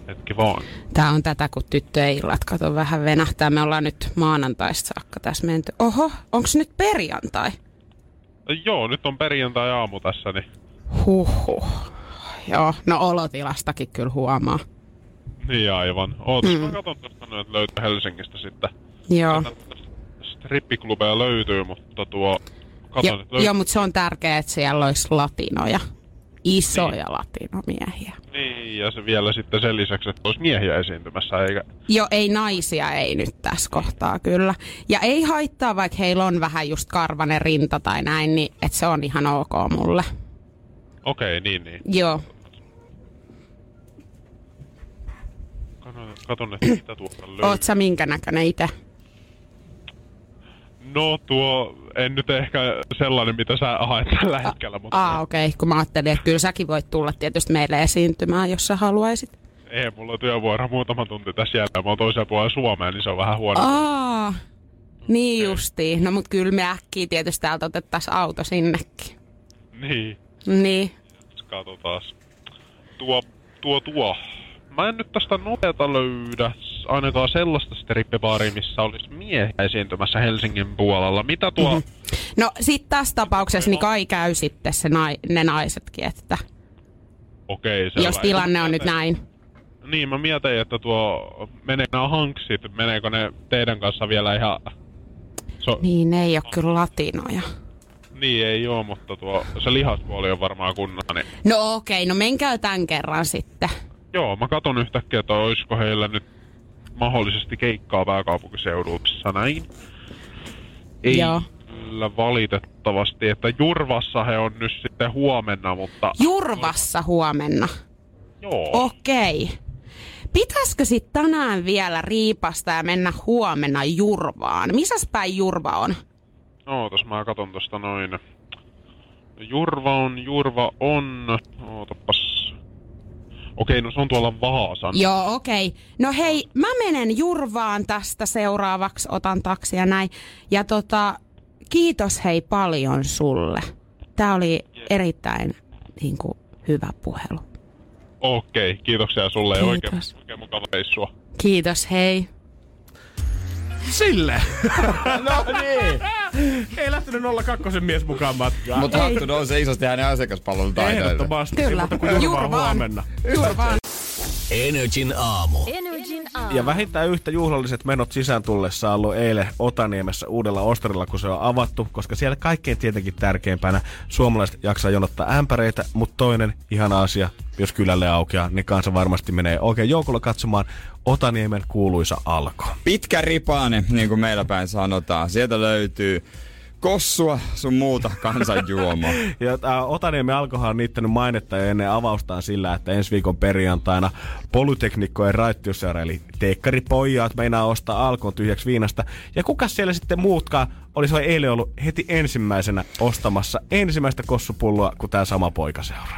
Hetki vaan. Tää on tätä, kun tyttöillat, kato vähän venähtää. Me ollaan nyt maanantaista saakka tässä menty. Oho, onks nyt perjantai? Joo, nyt on perjantai-aamu tässä, niin. Huhhuh. Joo, no olotilastakin kyllä huomaa. Niin aivan. Ootas, mä katon tuosta nyt, että löytyy Helsingistä sitten. Joo. Strippiklubeja löytyy, mutta joo, mutta se on tärkeää, että siellä olisi latinoja. Isoja niin. Latinomiehiä. Niin, ja se vielä sitten sen lisäksi, että olisi miehiä esiintymässä, eikä. Joo, ei naisia, ei nyt tässä kohtaa kyllä. Ja ei haittaa, vaikka heillä on vähän just karvanen rinta tai näin, niin että se on ihan ok mulle. Okei, niin. Joo. Katon, että mitä tuolta löytyy. Oot sä minkä näköinen itse? No en nyt ehkä sellainen, mitä sä haet tällä hetkellä. Mutta okei. Kun mä ajattelin, että kyllä säkin voit tulla tietysti meille esiintymään, jos sä haluaisit. Ei, mulla on työvuoro muutama tunti tässä jälleen. Mä oon toisella puolella Suomea, niin se on vähän huono. Niin justiin. No mut kyllä me äkkiä tietysti täältä otettaisiin auto sinnekin. Niin. Katsotaas. Mä en nyt tästä nopeata löydä ainakaan sellaista strippibaaria, missä olisi miehiä esiintymässä Helsingin puolella. Mitä tuo? No sit tässä tapauksessa niin kai käy sitten ne naisetkin, että. Okei, selvä. Jos tilanne on nyt näin. Niin, mä mietin, että meneekö nämä hanksit, meneekö ne teidän kanssa vielä ihan. Niin, ne ei ole kyllä latinoja. Niin, ei oo, mutta se lihaspuoli on varmaan kunnossa. Niin. No okei, no menkää tän kerran sitten. Joo, mä katon yhtäkkiä, että olisiko heillä nyt mahdollisesti keikkaa pääkaupunkiseudussa näin. Ei kyllä valitettavasti, että Jurvassa he on nyt sitten huomenna, mutta. Jurvassa huomenna? Joo. Okei. Pitäisikö sit tänään vielä riipasta ja mennä huomenna Jurvaan? Missäs päin Jurva on? No, mä katon tosta noin. Jurva on. Ootapas. Okei, no se on tuolla Vaasan. Joo, okei. No hei, mä menen Jurvaan tästä seuraavaksi, otan taksia näin. Ja kiitos hei paljon sulle. Tää oli erittäin hyvä puhelu. Okei, kiitoksia sulle. Kiitos. Oikein mukava reissua. Kiitos, hei. Sille! No niin! Ei lähtenyt 02 mies mukaan matkaan. Mutta hattu nousee isosti hänen asiakaspallon taidoille. Ehdottomasti. Kyllä. Jurvaan. NRJ:n aamu. Ja vähintään yhtä juhlalliset menot sisään tullessa ollut eilen Otaniemessä uudella Osterilla, kun se on avattu, koska siellä kaikkein tietenkin tärkeimpänä suomalaiset jaksaa jonottaa ämpäreitä, mutta toinen ihana asia, jos kylälle aukeaa, niin kansa varmasti menee oikein joukolla katsomaan Otaniemen kuuluisa Alko. Pitkä ripaane, niin kuin meillä päin sanotaan. Sieltä löytyy kossua sun muuta kansanjuomaa. Otaniemen Alkohan on niittänyt mainetta jo ennen avaustaan sillä, että ensi viikon perjantaina polyteknikkojen raittiusseura, eli teekkaripojat meinaa ostaa Alkon tyhjäksi viinasta. Ja kuka siellä sitten muutkaan olisi eilen ollut heti ensimmäisenä ostamassa ensimmäistä kossupulloa, kun tää sama poika seuraa.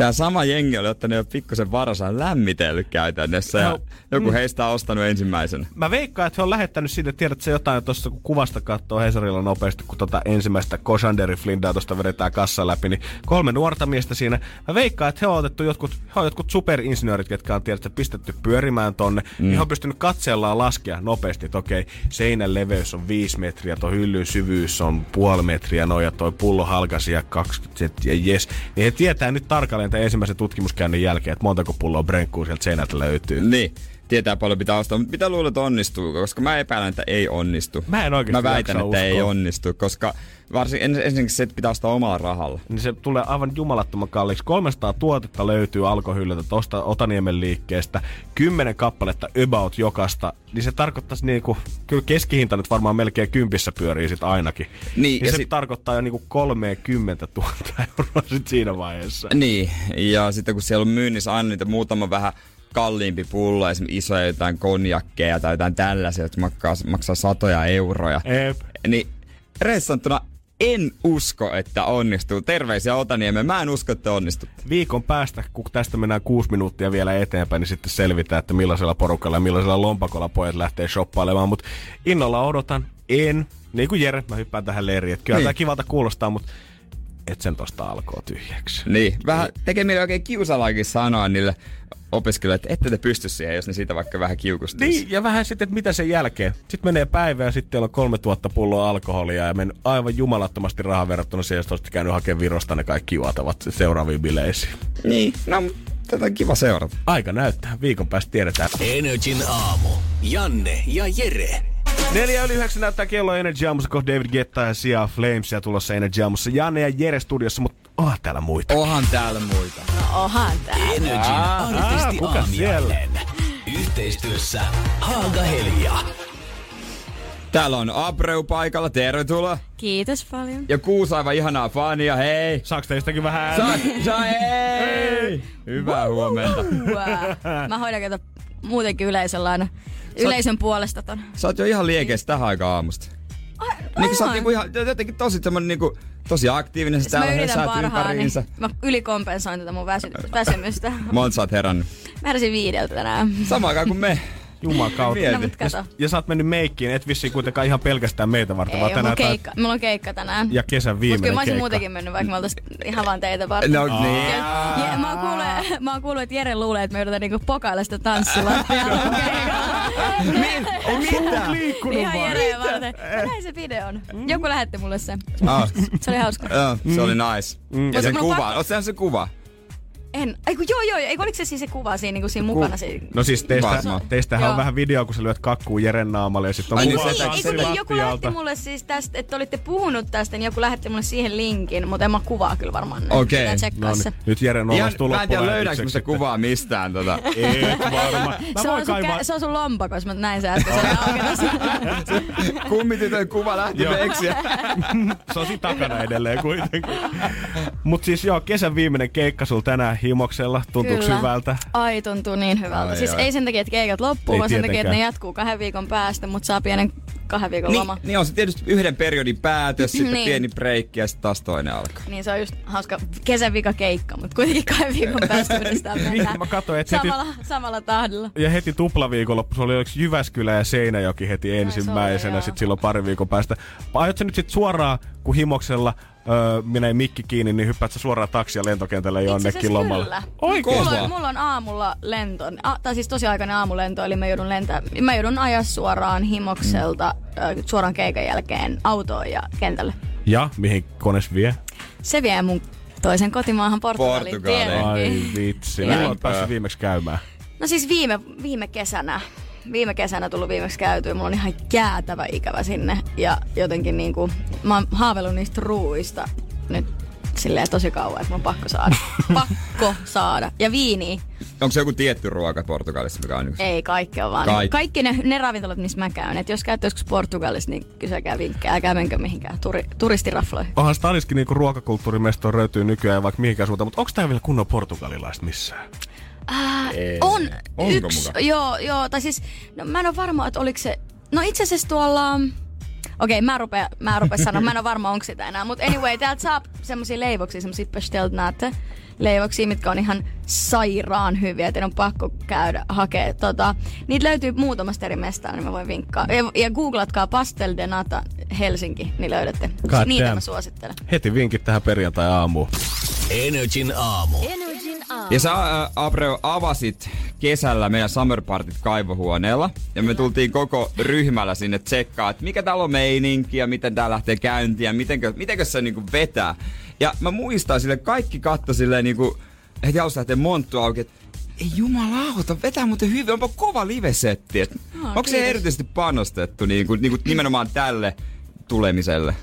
Tämä sama jengi oli ottanut jo pikkusen varasaan lämmitellyt käytännössä ja joku heistä on ostanut ensimmäisenä. Mä veikkaan, että he on lähettänyt siitä, tiedätkö jotain tuossa kun kuvasta katsoo Hesarilla nopeasti, kun tuota ensimmäistä Kosanderi-flindaa tuosta vedetään kassan läpi, niin 3 nuorta miestä siinä. Mä veikkaan, että he on otettu jotkut superinsinöörit, ketkä on tiedätkö pistetty pyörimään tonne, niin he on pystynyt katsellaan laskea nopeasti, että okei, seinän leveys on 5 metriä, tuo hyllyn syvyys on puoli metriä, no ja toi pullo halkasi ja 20 senttiä, jes. Niin he tietää nyt tarkalleen tai ensimmäisen tutkimuskäynnin jälkeen, että montako pulloa brenkkuu sieltä seinältä löytyy. Niin, tietää paljon pitää ostaa, mutta mitä luulet onnistuu, koska mä epäilen, että ei onnistu. Mä en oikeasti väitän, että uskoa. Ei onnistu, koska varsinkin ensinnäkin se, että pitää ostaa omalla rahalla. Niin se tulee aivan jumalattoman kalliiksi. 300 tuotetta löytyy alkohylliltä tuosta Otaniemen liikkeestä. 10 kappaletta about jokasta. Niin se tarkoittaisi niinku, kyllä keskihinta nyt varmaan melkein 10 pyörii sit ainakin. Niin ja se tarkoittaa jo niinku 30 000 euroa sit siinä vaiheessa. Niin, ja sitten kun siellä on myynnissä aina niitä muutama vähän kalliimpi pullo, esimerkiksi isoja jotain konjakkeja tai jotain tällaisia, jotka maksaa satoja euroja. Eep. Niin reissanttuna en usko, että onnistuu. Terveisiä Otaniemeen. Mä en usko, että onnistuu. Viikon päästä, kun tästä mennään 6 minuuttia vielä eteenpäin, niin sitten selvitään, että millaisella porukalla ja millaisella lompakolla pojat lähtee shoppailemaan. Mutta innolla odotan. En. Niin kuin Jere, mä hyppään tähän leiriin. Kyllä niin. Tää kivalta kuulostaa, mutta et sen tosta alkoo tyhjäksi. Niin. Vähän tekee meille oikein kiusalaakin sanoa niille opiskelijat, ette te pysty siihen, jos ne siitä vaikka vähän kiukustuisi. Niin, ja vähän sitten, että mitä sen jälkeen. Sitten menee päivä ja sitten teillä on 3000 pulloa alkoholia ja mennyt aivan jumalattomasti rahaa verrattuna siihen, jos olette käynyt hakemaan Virosta ne kaikki juotavat seuraaviin bileisiin. Niin, no tätä on kiva seurata. Aika näyttää. Viikon päästä tiedetään. NRJ:n aamu. Janne ja Jere. 4:09 näyttää kello NRJ aamussa, kohta David Guetta ja Sia Flames ja tulossa NRJ aamussa. Janne ja Jere studiossa, mutta onhan täällä muita. Onhan täällä muita. No onhan täällä. NRJ:n artisti aamiainen. Yhteistyössä Haaga Helia. Täällä on ABREU paikalla, tervetuloa. Kiitos paljon. Ja kuusi aivan ihanaa fania, hei. Saaks teistäkin vähän? Hei! Hyvää huomenta. Mä hoidan kato muutenkin yleisöllä aina. Yleisön puolesta ton. Sä oot jo ihan liekeis tähän aikaan aamusta. Niin sä oot niinku ihan jotenkin tosi semmonen niinku tosi aktiivinen. Sä täällä hösät ympäriinsä. Niin, mä ylikompensoin tätä mun väsymystä. Monta sä oot herännyt? Mä heräsin 5 tänään. Samaan aikaan kuin me. Jumakautta. No, ja sä oot mennyt meikkiin, et vissiin kuitenkaan ihan pelkästään meitä varten. Ei, vaan tänään mulla on keikka tänään. Ja kesän viimeinen keikka. Mut kyllä mä olisin muutenkin mennyt, vaikka mä oltaisiin ihan vaan teitä varten. No niin. Mä oon kuullut, että Jere luulee, että me yritetään niinku pokailla sitä tanssilattiaa. Ei mitään. Ihan Jere varten. Näin se videon. Joku lähetti mulle sen. Se oli hauska. Se oli nice. Ja sen kuva. Oot sehän se kuva? En. Eiku, joo. Eiku, oliko se siis se kuva siinä, niinku siinä mukana? Siinä? No siis teistähän on vähän videoa, kun sä lyöt kakkuun Jeren naamalle ja sit on kuvaa. Niin, joku lähetti mulle siis tästä, että olitte puhunut tästä, niin joku lähetti mulle siihen linkin, mutta en mä kuvaa kyllä varmaan. Okei. No, nyt Jeren olas tullut. Mä en tiedä löydäks musta kuvaa mistään tota. Ei varmaan. Se on sun lompakos, mä näin sä äsken. Kummitytön kuva lähti veksiä. Se on siinä takana edelleen kuitenkin. Mut siis joo, kesän viimeinen keikka sul tänään. Himoksella. Tuntuuko hyvältä? Ai, tuntuu niin hyvältä. Siis ei sen takia, että keikat loppuu, vaan sen takia, että ne jatkuu 2 viikon päästä, mutta saa pienen 2 viikon loma. Niin on se tietysti yhden periodin päätös, sitten pieni breikki ja sitten taas toinen alkaa. Niin se on just hauska kesävika keikka, mutta kuitenkin 2 viikon päästä uudestaan mennään. Mä katsoin, että samalla tahdilla. Ja heti tuplaviikonloppu, se oli Jyväskylä ja Seinäjoki heti ensimmäisenä, sitten silloin 2 viikon päästä. Aiotko se nyt sitten suoraan, kun Himoksella menee mikki kiinni, niin hyppäät sä suoraan taksia lentokentälle jonnekin lomalle. Kyllä. Oikein. Mulla on aamulla lento. Tai siis tosi aikainen aamulento, eli mä joudun ajaa suoraan Himokselta suoraan keikan jälkeen autoon ja kentälle. Ja mihin kones vie? Se vie mun toisen kotimaahan Portugaliin. Ai vitsi. Milloin oot päässyt viimeksi käymään? No siis viime kesänä. Viime kesänä tullut viimeksi käytyä. Mulla on ihan jäätävä ikävä sinne. Ja jotenkin niinku, mä oon haaveillut niistä ruuista nyt silleen tosi kauan, että mun on pakko saada. Pakko saada. Ja viiniä. Onko se joku tietty ruoka Portugalissa, mikä on yksi? Ei, kaikki on vaan. Kaikki ne ravintolat, missä mä käyn. Et jos käytte joskus Portugalissa, niin kysäkää vinkkejä. Älkää menkö mihinkään turistirafloihin. Onhan Staniskin niinku ruokakulttuurimestoon röytyy nykyään ja vaikka mihinkään suuntaan. Mutta onko tää vielä kunnon portugalilaista missään? On yksi, joo, tai siis, no mä en ole varma, että oliko se, no itse asiassa tuolla Okei, mä rupean sanoa. Mä en ole varma, onko sitä enää. Mutta anyway, täältä saa semmosia leivoksia, semmosia pastel de nata -leivoksia, mitkä on ihan sairaan hyviä. Et on pakko käydä hakee. Niitä löytyy muutamasta eri mestaan, niin mä voin vinkkaa. Ja googlatkaa pastel de nata Helsinki, niin löydätte. Niitä mä suosittelen. Heti vinkit tähän perjantai-aamuun. NRJ:n aamu. Ja sä, ABREU, avasit kesällä meidän summer partyt kaivohuoneella. Ja me tultiin koko ryhmällä sinne tsekkaan, että mikä täällä on meininki ja miten tää lähtee käyntiin ja mitenkö se niinku vetää. Ja mä muistan sille, kaikki katsoi silleen niinku, heti alusta lähtee monttu auki, että ei jumalauta, vetää muuten hyvin, onpa kova livesetti. Onko se erityisesti panostettu niinku nimenomaan tälle tulemiselle?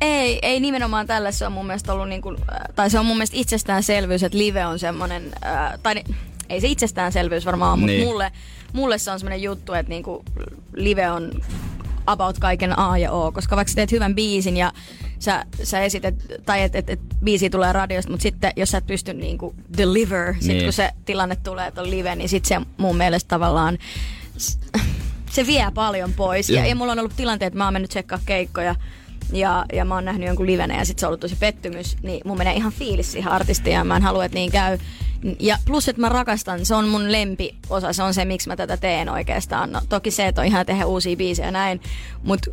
Ei nimenomaan tällä, se on mun mielestä ollut niinku, tai se on mun mielestä itsestäänselvyys, että live on semmonen, tai ei se itsestäänselvyys varmaan, mutta mulle se on semmonen juttu, että niinku live on about kaiken A ja O, koska vaikka sä teet hyvän biisin ja sä esität, tai et biisi tulee radiosta, mutta sitten jos sä et pysty niinku deliver, sit kun se tilanne tulee, että on live, niin sit se mun mielestä tavallaan, se vie paljon pois. Ja mulla on ollut tilanteet, että mä oon mennyt tsekkaa keikkoja, ja mä oon nähnyt jonkun livenä ja sit se on ollut tosi pettymys, niin mun menee ihan fiilis siihen artistiin ja mä en halua, että niin käy. Ja plus, että mä rakastan, se on mun lempiosa, se on se, miksi mä tätä teen oikeastaan. No, toki se, että on ihan tehdä uusia biisejä näin, mut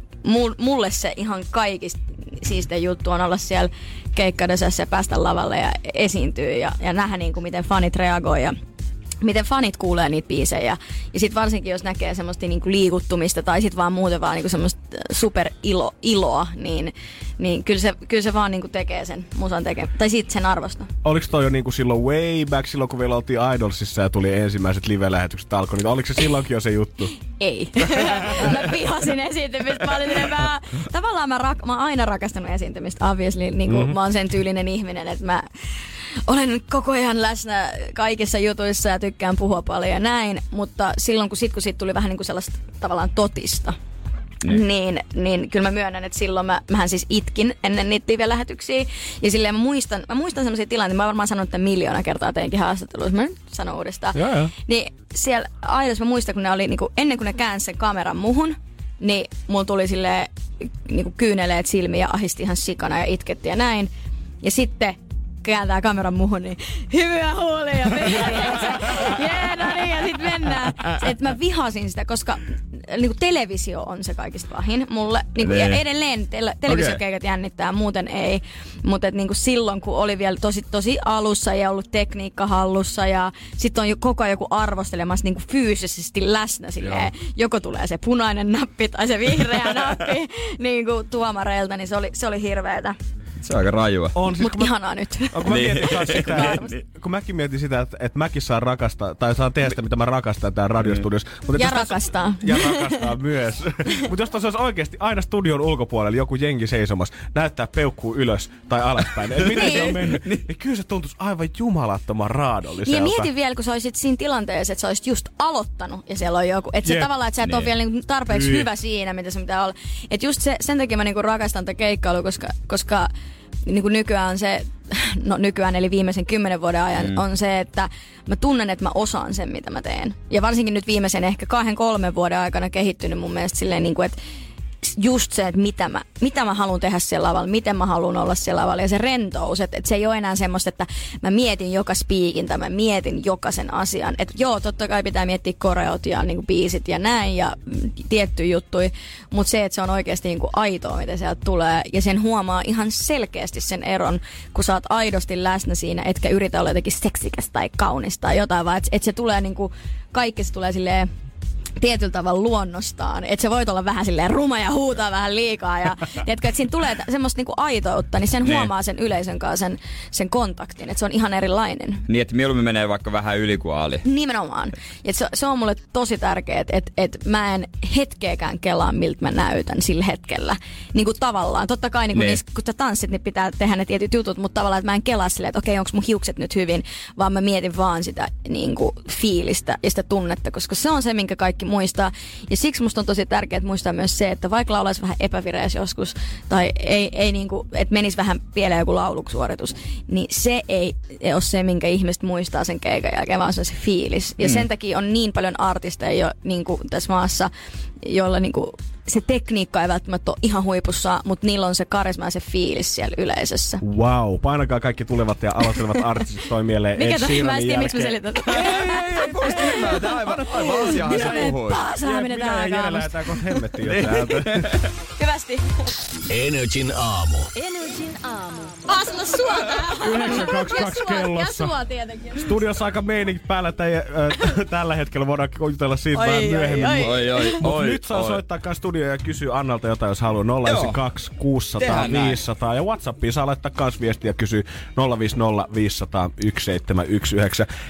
mulle se ihan kaikista siiste juttu on olla siellä keikkadesassa ja päästä lavalle ja esiintyä ja nähdä niin kuin miten fanit reagoi ja miten fanit kuulee niitä biisejä. Ja sit varsinkin, jos näkee semmoista niinku liikuttumista tai sit vaan muuten vaan niinku semmoista superiloa, niin kyllä se vaan niinku tekee sen musan tekee. Tai sit sen arvosta. Oliko toi jo niinku silloin way back, silloin kun vielä oltiin Idolsissa ja tuli ensimmäiset live-lähetykset alkoi, niin oliko se silloinkin jo se juttu? Ei. Mä vihasin esiintymistä paljon enemmän. Tavallaan mä oon aina rakastanut esiintymistä, obviously. Niinku, mä oon sen tyylinen ihminen, että mä olen koko ajan läsnä kaikissa jutuissa ja tykkään puhua paljon ja näin, mutta silloin kun siitä tuli vähän niin kuin sellaista tavallaan totista, niin kyllä mä myönnän, että silloin mähän siis itkin ennen niitä live-lähetyksiä ja silleen mä muistan sellaisia tilanteita, mä varmaan sanonut tämän miljoona kertaa teinkin haastatteluissa, mä sanon uudestaan, niin siellä aidossa mä muistan, kun ne oli niin kuin, ennen kuin ne käänsi sen kameran muhun, niin mulla tuli silleen niin kuin kyyneleet silmiin ja ahisti ihan sikana ja itketti ja näin, ja sitten kääntää kameran muuhun, niin hyviä huolia. Jee, no niin, ja sit mennään. Et mä vihasin sitä, koska niinku, televisio on se kaikista pahin mulle. Niinku, ja edelleen televisiokeikat jännittää, muuten ei. Mutta niinku, silloin, kun oli vielä tosi alussa ja ollut tekniikka hallussa ja sit on jo koko ajan joku arvostelemassa niinku, fyysisesti läsnä. Silleen, joko tulee se punainen nappi tai se vihreä nappi niinku, tuomareilta, niin se oli hirveetä. Se on aika rajua. Mutta ihanaa nyt. Kun mäkin mietin sitä, että mäkin saan rakastaa, tai saan tehdä sitä, mitä mä rakastan täällä radiostudiossa. Ja rakastaa. Ja rakastaa myös. Mutta jos tuossa olisi oikeasti aina studion ulkopuolella joku jengi seisomassa, näyttää peukkuu ylös tai alaspäin, että miten se on mennyt, niin kyllä se tuntuisi aivan jumalattoman raadolliselta. Ja mietin vielä, kun sä olisit siinä tilanteessa, että sä olisit just aloittanut, ja siellä on joku, että se tavallaan, että sä et ole vielä niinku tarpeeksi hyvä siinä, mitä se pitää olla. Että just sen takia mä niinku rakastan tätä keikkailua, koska niin kuin nykyään on se, no nykyään eli viimeisen 10 vuoden ajan on se, että mä tunnen, että mä osaan sen, mitä mä teen. Ja varsinkin nyt viimeisen ehkä 2-3 vuoden aikana kehittynyt mun mielestä silleen niin kuin, että just se, että mitä mä haluan tehdä siellä lavalla, miten mä haluan olla siellä lavalla ja se rentous, että se ei ole enää semmoista, että mä mietin joka spiikin tai mä mietin jokaisen asian. Että joo, totta kai pitää miettiä koreot ja niin kuin biisit ja näin ja tiettyjä juttuja, mutta se, että se on oikeasti niin kuin aitoa, mitä sieltä tulee ja sen huomaa ihan selkeästi sen eron, kun sä oot aidosti läsnä siinä, etkä yritä olla jotenkin seksikäs tai kaunis tai jotain, vaan että se tulee niin kuin, kaikki se tulee silleen tietyllä tavalla luonnostaan, että se voit olla vähän silleen ruma ja huutaa vähän liikaa ja tiedätkö, että siinä tulee semmoista niinku aitoutta, niin sen huomaa sen yleisön kanssa sen kontaktin, että se on ihan erilainen. Niin, että mieluummin menee vaikka vähän yli kuin ali. Nimenomaan. Ja se on mulle tosi tärkeää, että mä en hetkeäkään kelaa, miltä mä näytän sillä hetkellä. Niin kuin tavallaan. Totta kai niin niissä, kun sä tanssit, niin pitää tehdä ne tietyt jutut, mutta tavallaan, että mä en kelaa silleen, että okei, onko mun hiukset nyt hyvin, vaan mä mietin vaan sitä niin kuin fiilistä ja sitä tunnetta, koska se on se, minkä kaikki muistaa. Ja siksi musta on tosi tärkeää muistaa myös se, että vaikka laulaisi vähän epävireis joskus, tai ei niinku, että menisi vähän pieleen joku laulusuoritus, niin se ei ole se, minkä ihmiset muistaa sen keikan jälkeen, vaan se on se fiilis. Ja sen takia on niin paljon artisteja jo niinku tässä maassa, joilla niinku se tekniikka ei välttämättä ole ihan huipussa, mutta niillä on se karisma ja se fiilis siellä yleisössä. Wow, painakaa kaikki tulevat ja aloittelevat artistit toi mieleen. Mikä toi mä en tiedä, miksi mä selitän tätä. Ei, poista hyvää. Tää aivan asiahan sä puhuit. Paasahäminen tää aikaa. Minä ja Jere lähetään kohta helmettiin jo täältä. Hyvästi. NRJ:n aamu. NRJ:n aamu. Aasella sua täällä. 922 kellossa. Ja sua tietenkin. Studiossa aika meiningit päällä tällä hetkellä. Voidaan jutella siitä vähän myöhemmin. Mutta nyt saa soittaa ja kysyy Annalta jotain, jos haluaa. 09600 500. Ja WhatsAppiin saa laittaa kans viestiä ja kysyy 050501719.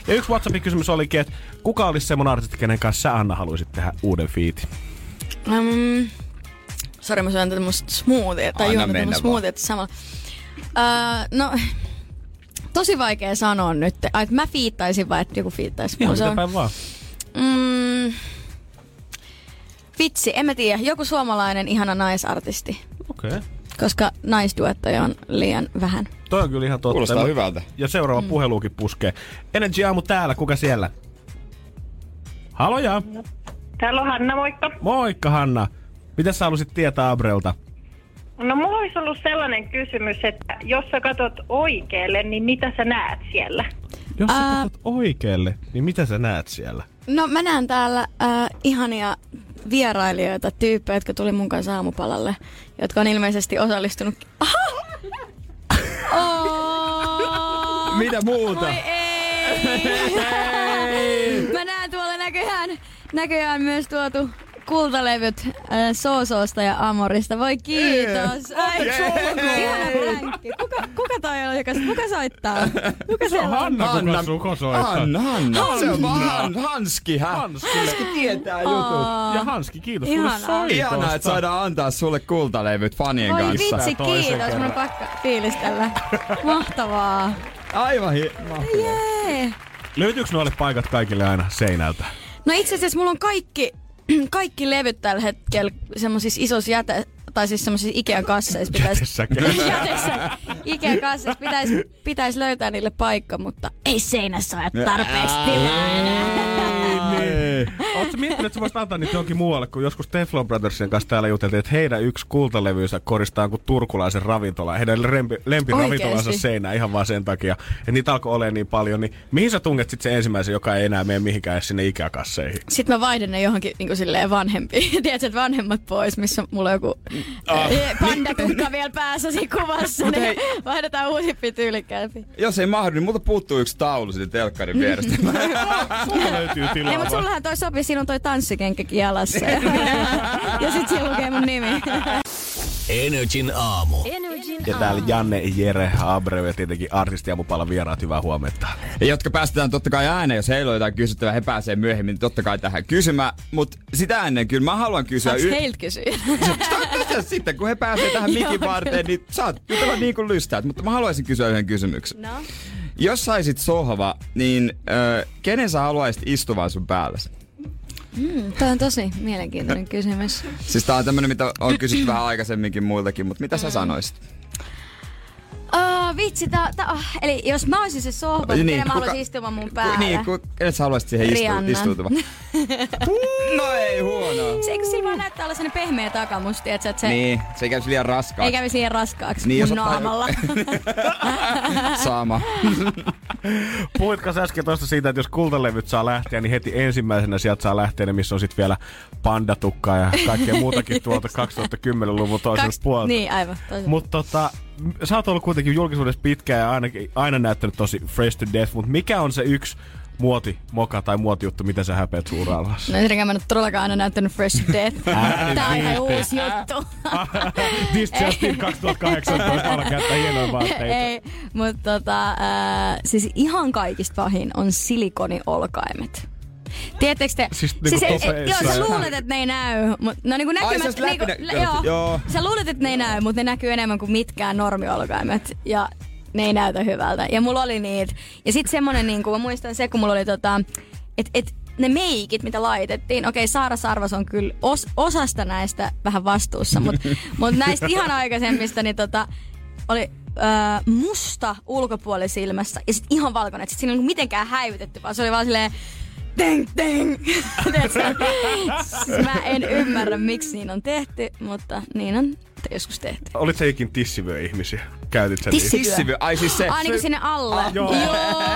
Ja yksi WhatsAppin kysymys olikin, että kuka olisi semmonen artisti, kenen kanssa sä, Anna, haluisit tehdä uuden fiitin? Sori, mä syön tämmöset smoothiet. Tai juon tämmöset smoothiet samalla. No, tosi vaikea sanoa nyt. Ai, että mä fiittaisin vai että joku fiittaisi. Ihan mitä päin vaan. Vitsi, en mä tiedä. Joku suomalainen ihana naisartisti. Okei. Okay. Koska naisduettoja on liian vähän. Toi on kyllä ihan totta. Kuulostaa hyvältä. Ja seuraava puheluukin puskee. NRJ aamu täällä, kuka siellä? Haloja! Täällä on Hanna, moikka. Moikka Hanna. Mitä sä halusit tietää ABREUlta? No mulla olisi ollut sellainen kysymys, että jos sä katot oikealle, niin mitä sä näet siellä? Jos sä katot oikealle, niin mitä sä näet siellä? No mä näen täällä ihania vierailijoita, tyyppejä, jotka tuli mun kanssa aamupalalle, jotka on ilmeisesti osallistunut. Mitä muuta? Mä näen tuolla näköjään myös tuotu kultalevyt Soosoosta ja Amorista. Voi kiitos. Ai, ihana plänkki. Kuka toi on, kuka soittaa? Kuka se on? Hanna, kuka soittaa? Hanna. Se on vaan Hanski, hä? Hanski tietää jutut. Ja Hanski, kiitos sulle soitosta. Ihanaa, että saadaan antaa sulle kultalevyt fanien kanssa. Voi vitsi, kiitos. Mun on pakka fiilistellä. Mahtavaa. Aivan mahtavaa. Jee. Löytyykö noille paikat kaikille aina seinältä? No itse asiassa mulla on kaikki levyt tällä hetkellä semmosissa isossa semmosissa Ikean kasseissa pitäis löytää niille paikka, mutta ei seinässä ole tarpeeksi tilaa. Ootko miettinyt, että sä voisit antaa niitä johonkin muualle, kun joskus Teflon Brothersin kanssa täällä juteltiin, että heidän yksi kultalevyysä koristaa kuin turkulaisen ravintolan. Heidän lempiravintolansa seinää ihan vaan sen takia, että niitä alkoi olemaan niin paljon. Niin mihin sä tunget sit se ensimmäisen, joka ei enää mene mihinkään sinne Ikea-kasseihin? Sitten mä vaihdan ne johonkin niin silleen vanhempiin. Tiedätkö, että vanhemmat pois, missä mulla on joku pandakukka vielä päässäsi kuvassa. Niin vaihdetaan uusimpi tyylikkäämpi. Jos ei mahdu, niin multa puuttuu yksi taulu siitä telkkarin vierestä. Sulla löytyy tilaa. Sullahan toi sopi, siinä on toi tanssikenkäkin jalassa. Ja sit siinä lukee mun nimi. NRJ:n aamu. Ja täällä Janne, Jere, ABREU ja tietenkin artistiaamupala vieraat, hyvää huomenta. Ja jotka päästetään totta kai ääneen, jos heillä on jotain kysyttävää, he pääsee myöhemmin totta kai tähän kysymään. Mut sitä ennen kyllä mä haluan kysyä... Saanko heiltä kysyä? Sitten kun he pääsee tähän mikin varteen, niin saat jutella niin kuin lystäät. Mutta mä haluaisin kysyä yhden kysymyksen. No? Jos saisit sohva, niin kenen sä haluaisit istuvan sun päälläsi? Tämä on tosi mielenkiintoinen kysymys. Siis tää on tämmönen, mitä on kysytty vähän aikaisemminkin muiltakin, mutta mitä sä sanoisit? Vitsi, eli jos mä olisin se sohva, niin kenen mä haluaisin istumaan mun päälle? Niin, kenet sä haluaisit siihen istuutumaan? No ei huono. Se eikö siinä vaan näyttää olla sellainen pehmeä takamusti, että se... Niin, se ei kävisi liian raskaaksi. Ei kävisi liian raskaaksi niin, mun naamalla. Sama. Puhuitko sä äsken tosta siitä, että jos kultalevyt saa lähteä, niin heti ensimmäisenä sieltä saa lähteä, missä on sit vielä pandatukkaa ja kaikkea muutakin tuolta 2010-luvun toiselta puolelta. Niin, aivan. Mutta sä oot ollut kuitenkin julkisuudessa pitkään ja aina näyttänyt tosi fresh to death, mutta mikä on se yksi muotimoka tai muotijuttu, mitä sä häpeät suuraalassa? No ensinnäkään mä en ole todellakaan aina näyttänyt fresh to death. Tää on ihan uusi juttu. This just in 2018 alkaa käyttää hienoja vaatteita. Ei, mutta siis ihan kaikista pahin on silikoniolkaimet. Tiedättekö te? Siis joo, sä luulet, että ne ei näy. No niinku näkymät... Joo. Sä luulet, että ne ei näy, mutta ne näkyy enemmän kuin mitkään normiolkaimet. Ja ne ei näytä hyvältä. Ja mulla oli niitä. Ja sit semmonen niinku, mä muistan se, kun mulla oli että ne meikit, mitä laitettiin. Okei, Saara Sarvas on kyllä osasta näistä vähän vastuussa. Mutta näistä ihan aikaisemmista, niin oli... musta ulkopuolisilmässä ja sit ihan valkoinen. Sit siinä ei niinku mitenkään häivytetty, vaan se oli vaan silleen... Teng, teng. Mä en ymmärrä, miksi niin on tehty, mutta niin on joskus tehty. Olit se ikin tissivyö-ihmisiä? Käytit sen tissivyö? Ai siis se... niin kuin sinne alle. Ah, joo.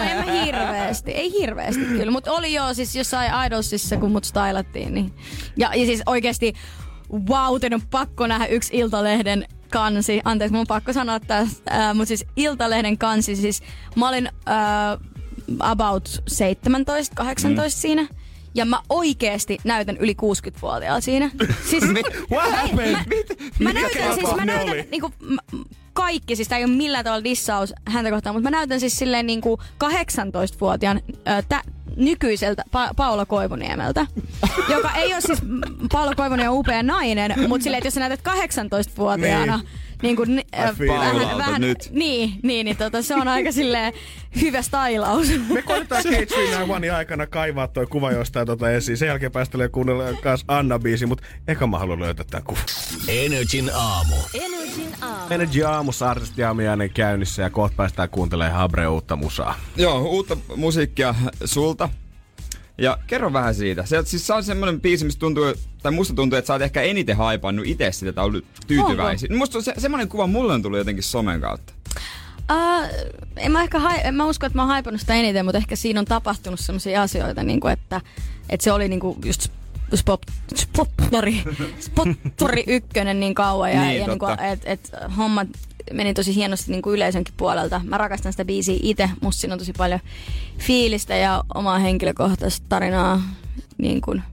En mä hirveästi. Ei hirveästi kyllä, mutta oli joo siis jossain Idolsissa, kun mut stylattiin. Niin. Ja siis oikeesti, wow, tein on pakko nähdä yksi Iltalehden kansi. Anteeksi, mun on pakko sanoa tästä, mutta siis Iltalehden kansi. Siis mä olin... about 17-18 siinä. Ja mä oikeesti näytän yli 60-vuotiaalta siinä. Siis, what happened? Mä näytän siis, niinku, kaikki, siis tää ei oo millään tavalla dissaus häntä kohtaan, mutta mä näytän siis silleen niinku 18-vuotiaan nykyiseltä Paula Koivuniemeltä, joka ei oo siis, Paula Koivuniemen on upea nainen, mutta silleen, että jos sä näytät 18-vuotiaana, niin kuin vähän niin tota, se on aika silleen hyvä stylaus. Me koitetaan K391 aikana kaivaa toi kuva jostain esiin. Sen jälkeen päästään kuunnellaan kanssa Anna-biisi, mutta eka mä haluan löytää tän kuvan. NRJ:n aamu. NRJ aamussa artistiaamiainen käynnissä ja kohta päästään kuuntelemaan ABREUn uutta musaa. Joo, uutta musiikkia sulta. Ja kerro vähän siitä. Se on siis semmoinen biisi, mistä tuntuu, tai musta tuntuu, että sä oot ehkä eniten haipannut itse sitä, että on ollut tyytyväisiä. Musta on semmoinen kuva mulle on tullut jotenkin somen kautta. En mä usko, että mä oon haipannut sitä eniten, mutta ehkä siinä on tapahtunut semmoisia asioita, niin kuin, että se oli niin kuin just spottori ykkönen niin kauan. Ja niin kuin, et hommat meni tosi hienosti niin kuin yleisönkin puolelta. Mä rakastan sitä biisiä itse. Musta siinä on tosi paljon fiilistä ja omaa henkilökohtaista tarinaa. Niin kuin.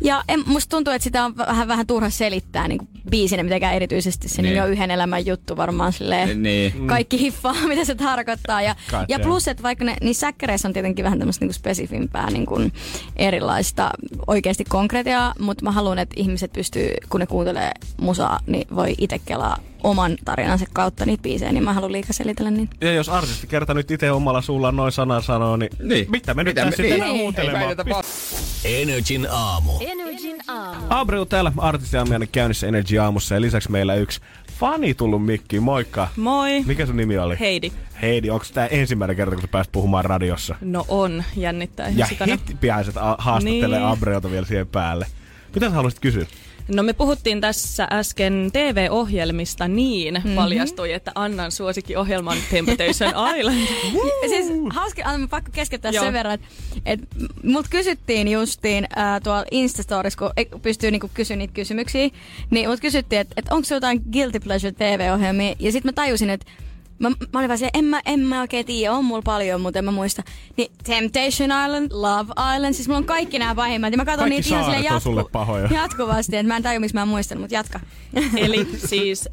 Ja musta tuntuu, että sitä on vähän turha selittää niin kuin biisinä mitenkään erityisesti. Se niin. On yhden elämän juttu varmaan silleen. Niin. Kaikki hiffaa, mitä se tarkoittaa. Ja plus, että vaikka niin säkkäreissä on tietenkin vähän tämmöistä niin kuin spesifimpää niin kuin erilaista oikeasti konkretiaa. Mutta mä haluan, että ihmiset pystyy, kun ne kuuntelee musaa, niin voi itse kelaa oman tarinansa kautta niitä biisejä, niin mä haluan liikaa selitellä niitä. Ja jos artisti kerta nyt itse omalla suulla noin sanan sanoo, niin mitä me nyt tässä sitten huutelemaan? NRJ:n aamu. ABREU täällä artistiaamiainen käynnissä NRJ aamussa ja lisäksi meillä yksi fani tullut mikkiin. Moikka! Moi! Mikä sun nimi oli? Heidi. Heidi, onko tää ensimmäinen kerta, kun sä pääsit puhumaan radiossa? No on, jännittää. Ja hittipiäiset haastattelee niin. ABREUta vielä siihen päälle. Mitä sä haluaisit kysyä? No me puhuttiin tässä äsken TV-ohjelmista niin paljastui, että Annan suosikkiohjelman Temptation Island. Siis hauska, anna pakko keskeyttää sen verran, että mut kysyttiin justiin tuolla Instastories, kun pystyy niinku kysyä niitä kysymyksiä, niin mut kysyttiin, että onko se jotain Guilty Pleasure TV-ohjelmia, ja sit mä tajusin, että mä olin vaan siellä, en mä oikein tiedä, on mulla paljon, mutta en mä muista. Niin Temptation Island, Love Island, siis mulla on kaikki nämä pahimmat. Ja mä katson niitä ihan silleen jatkuvasti, että mä en tajua, miksi mä en muistanut, mutta jatka. Eli siis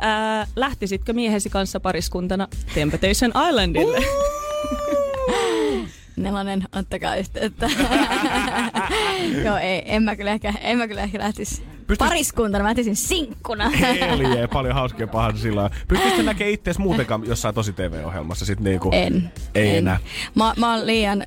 lähtisitkö miehesi kanssa pariskuntana Temptation Islandille? Nelonen, ottakaa yhteyttä. Joo, ei, en mä kyllä ehkä lähtisi. Pariskuntana, mä lähtisin sinkkuna. Eli paljon hauskia pahansa silloin. Pystytkö näkemään itseäsi muutenkaan jossain tosi TV-ohjelmassa? Sit niinku, en. Enää. Mä oon liian,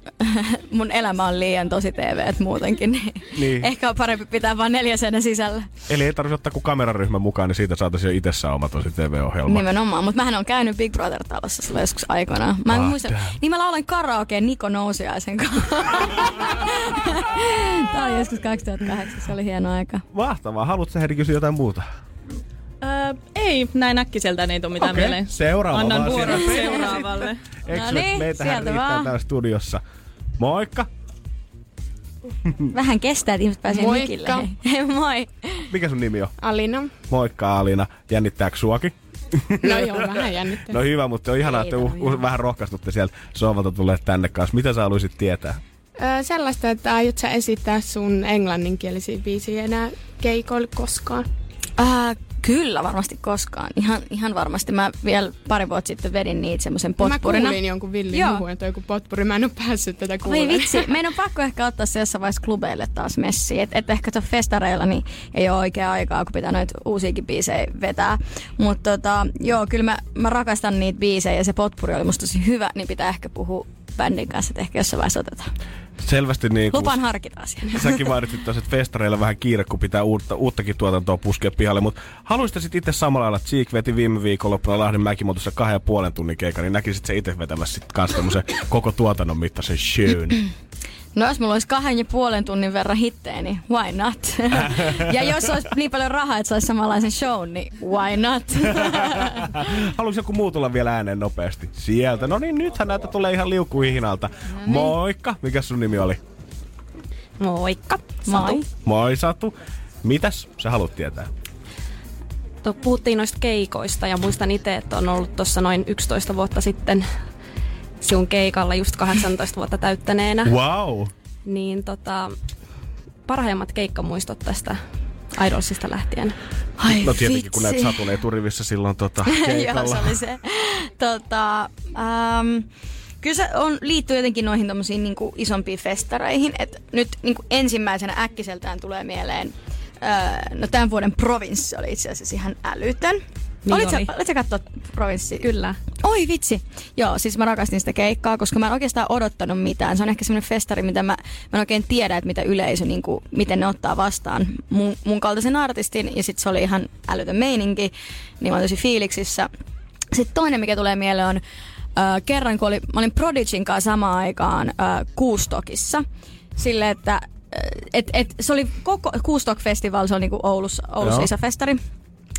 mun elämä on liian tosi TV, et muutenkin. Niin. Ehkä on parempi pitää vaan 4 seinän sisällä. Eli ei tarvitse ottaa kun kameraryhmä mukaan, niin siitä saataisiin jo itsessään oma tosi TV-ohjelma. Nimenomaan, mutta mähän on käynyt Big Brother-talossa silloin joskus aikanaan. Mä en muista. Niin mä laulan karaokeen Niko Nousiaisen kanssa. Tää oli joskus 2008, se oli hieno aika. Mahtavaa. Haluatko sä Heidi kysyä jotain muuta? Ei, näin äkkiseltään ei tule mitään mieleen. Seuraava annan vuoron seuraavalle. No niin, meitähän riittää täällä studiossa. Moikka! Vähän kestää, että ihmiset pääsee mikille. Hei, moi! Mikä sun nimi on? Alina. Moikka Alina. Jännittääkö suakin? No joo, vähän jännittää. No hyvä, mutta on ihanaa, että vähän rohkaistutte sieltä sovalta tulee tänne kanssa. Mitä sä haluaisit tietää? Sellaista, että aiot sä esittää sun englanninkielisiä biisiä enää keikoille koskaan? Kyllä, varmasti koskaan. Ihan varmasti. Mä vielä pari vuotta sitten vedin niitä semmoisen potpurina. Mä kuulin jonkun villin huhuun, että joku potpuri. Mä en oo päässyt tätä kuulemaan. Oi vitsi. Meidän on pakko ehkä ottaa se jossain vaiheessa klubeille taas messiin. Et ehkä tuossa festareilla niin ei oo oikea aikaa, kun pitää noita uusiakin biisejä vetää. Mutta kyllä mä rakastan niitä biisejä ja se potpuri oli musta tosi hyvä, niin pitää ehkä puhua bändin kanssa, että ehkä jossain vaiheessa otetaan. Selvästi niin kuin... Lupaan harkita asiaa. Säkin mainitsit tuossa, että festareilla vähän kiire, kun pitää uuttakin tuotantoa puskea pihalle, mutta haluaisit sitten itse samalla lailla, että Cheek veti viime viikonloppuna Lahden Mäkimotossa 2,5 tunnin keikan, niin näkisit se itse vetämässä sitten kanssa tämmöisen koko tuotannon mittaisen shown. No jos mulla olisi 2,5 tunnin verran hittejä, niin why not? Ja jos olisi niin paljon rahaa, että saisi samanlaisen shown, niin why not? Haluaisi joku muu tulla vielä ääneen nopeasti? Sieltä. No niin, nythän näitä tulee ihan liukuhihnalta. Moikka! Mikäs sun nimi oli? Moikka. Satu. Moi. Moi Satu. Mitäs sä haluat tietää? Puhuttiin noista keikoista ja muistan itse, että on ollut tuossa noin 11 vuotta sitten sinun keikalla just 18 vuotta täyttäneenä. Wow. Niin parhaimmat keikkamuistot tästä Idolsista lähtien. Ai no tietenkin, vitsi. Kun näet Satun eturivissä silloin keikalla. Joo, se oli se. Kyllä se liittyy jotenkin noihin tommosiin niinku isompiin festareihin. Et nyt niinku ensimmäisenä äkkiseltään tulee mieleen, no tämän vuoden Provinssi oli itse asiassa ihan älytön. Niin olitko katsoa Provinssia? Kyllä. Oi vitsi! Joo, siis mä rakastin sitä keikkaa, koska mä en oikeastaan odottanut mitään. Se on ehkä semmoinen festari, mitä mä en oikein tiedä, että mitä yleisö, niin kuin, miten ne ottaa vastaan mun kaltaisen artistin. Ja sit se oli ihan älytön meininki, niin mä olin tosi fiiliksissä. Sitten toinen, mikä tulee mieleen on, kerran kun mä olin Prodigyn kanssa samaan aikaan Kuustokissa, sille että se oli koko Kuustok-festival, se oli niinku Oulussa iso festari.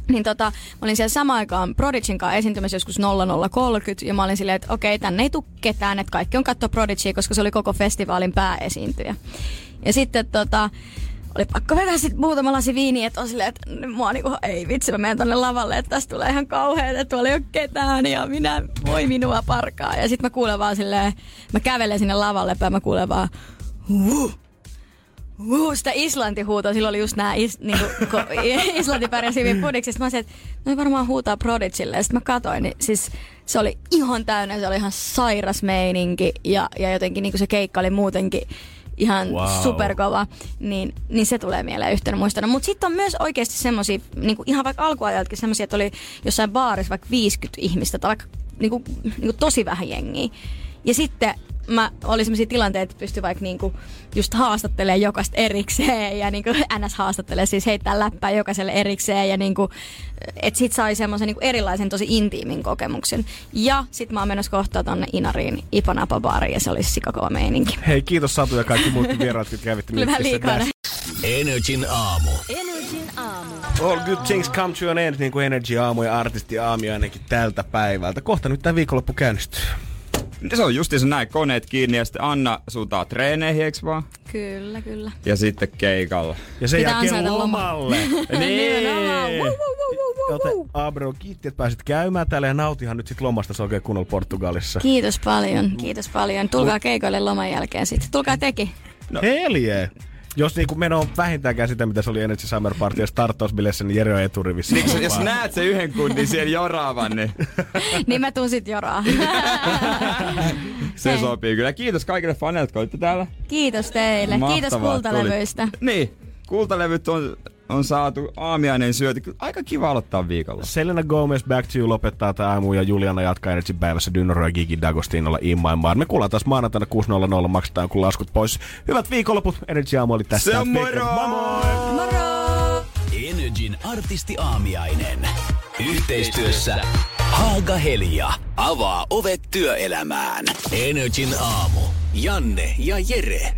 Niin mä olin siellä samaan aikaan Prodigyn kanssa esiintymässä joskus 00.30 ja mä olin silleen, että okei, tänne ei tule ketään, että kaikki on katsoa Prodigyä, koska se oli koko festivaalin pääesiintyjä. Ja sitten oli pakko vetää sit muutama lasi viiniä, että on silleen, että mua niinku, ei vitsi, mä menen tonne lavalle, että tästä tulee ihan kauheeta, että tuolla ei ole ketään ja minä, voi minua parkaa. Ja sit mä kuulen vaan silleen, mä kävelen sinne lavalle päin, mä kuulen vaan sitä Islanti huutoa. Silloin oli just nää Islanti pärjäsi hyvin pudiksi. Mä sanoin, että noi varmaan huutaa Prodigylle. Ja sit mä katoin, niin siis se oli ihan täynnä. Se oli ihan sairas meininki. Ja jotenkin niin kuin se keikka oli muutenkin ihan superkova. Niin se tulee mieleen yhtenä muistana. Mut sit on myös oikeesti semmosia, niin kuin ihan vaikka alkuajaltakin semmosia, että oli jossain baarissa vaikka 50 ihmistä. Tai vaikka niin kuin tosi vähän jengiä. Ja sitten mä oli semmoisia tilanteita, että pystyi vaikka niinku just haastattelemaan jokaista erikseen ja niinku NS haastattelee, siis heittää läppää jokaiselle erikseen ja niinku, et sit sai semmoisen niinku erilaisen tosi intiimin kokemuksen. Ja sit mä oon menossa kohta tonne Inariin Ipanapa-baariin ja se oli sikakova meininki. Hei, kiitos Satu ja kaikki muutkin vieraat, jotka kävitte miettiä. NRJ:n aamu. NRJ:n aamu. All good things come to an end, niin kuin NRJ aamu ja artisti aamu ainakin tältä päivältä. Kohta nyt tää viikonloppu käynnistyy. Se on justiinsa näin, koneet kiinni ja sitten Anna suuntaa treeneihin, eikö vaan? Kyllä. Ja sitten keikalla. Ja sen jälkeen lomalle. Niin. Joten ABREU, kiitti, että pääsit käymään täällä ja nautihan nyt sit lomasta, se on oikein kunnolla Portugalissa. Kiitos paljon. Tulkaa keikoille loman jälkeen sitten. Tulkaa teki. No. Helje! Jos niinku meno on vähintäänkään sitä, mitä se oli NRJ Summer Party, ja starttausbileissä, niin Jere on eturivissä. Miksi, jos näet se yhden kunnin siellä joraavan, niin... niin mä tuun sit joraa. Se sopii kyllä. Kiitos kaikille faneille, jotka olitte täällä. Kiitos teille. Mahtavaa. Kiitos kultalevyistä. Niin, kultalevyt on saatu, aamiainen syöty. Aika kiva aloittaa viikolla. Selena Gomez, Back to You lopettaa tää aamu ja Juliana jatkaa NRJ:n päivässä Dynoro ja Gigi D'Agostinolla In My Mind. Me kuullaan taas maanantaina 6.00, maksetaan kun laskut pois. Hyvät viikonloput, NRJ:n aamu oli tässä. Se on moro! Moro! NRJ:n artisti aamiainen. Yhteistyössä Haaga Helia avaa ovet työelämään. NRJ:n aamu. Janne ja Jere.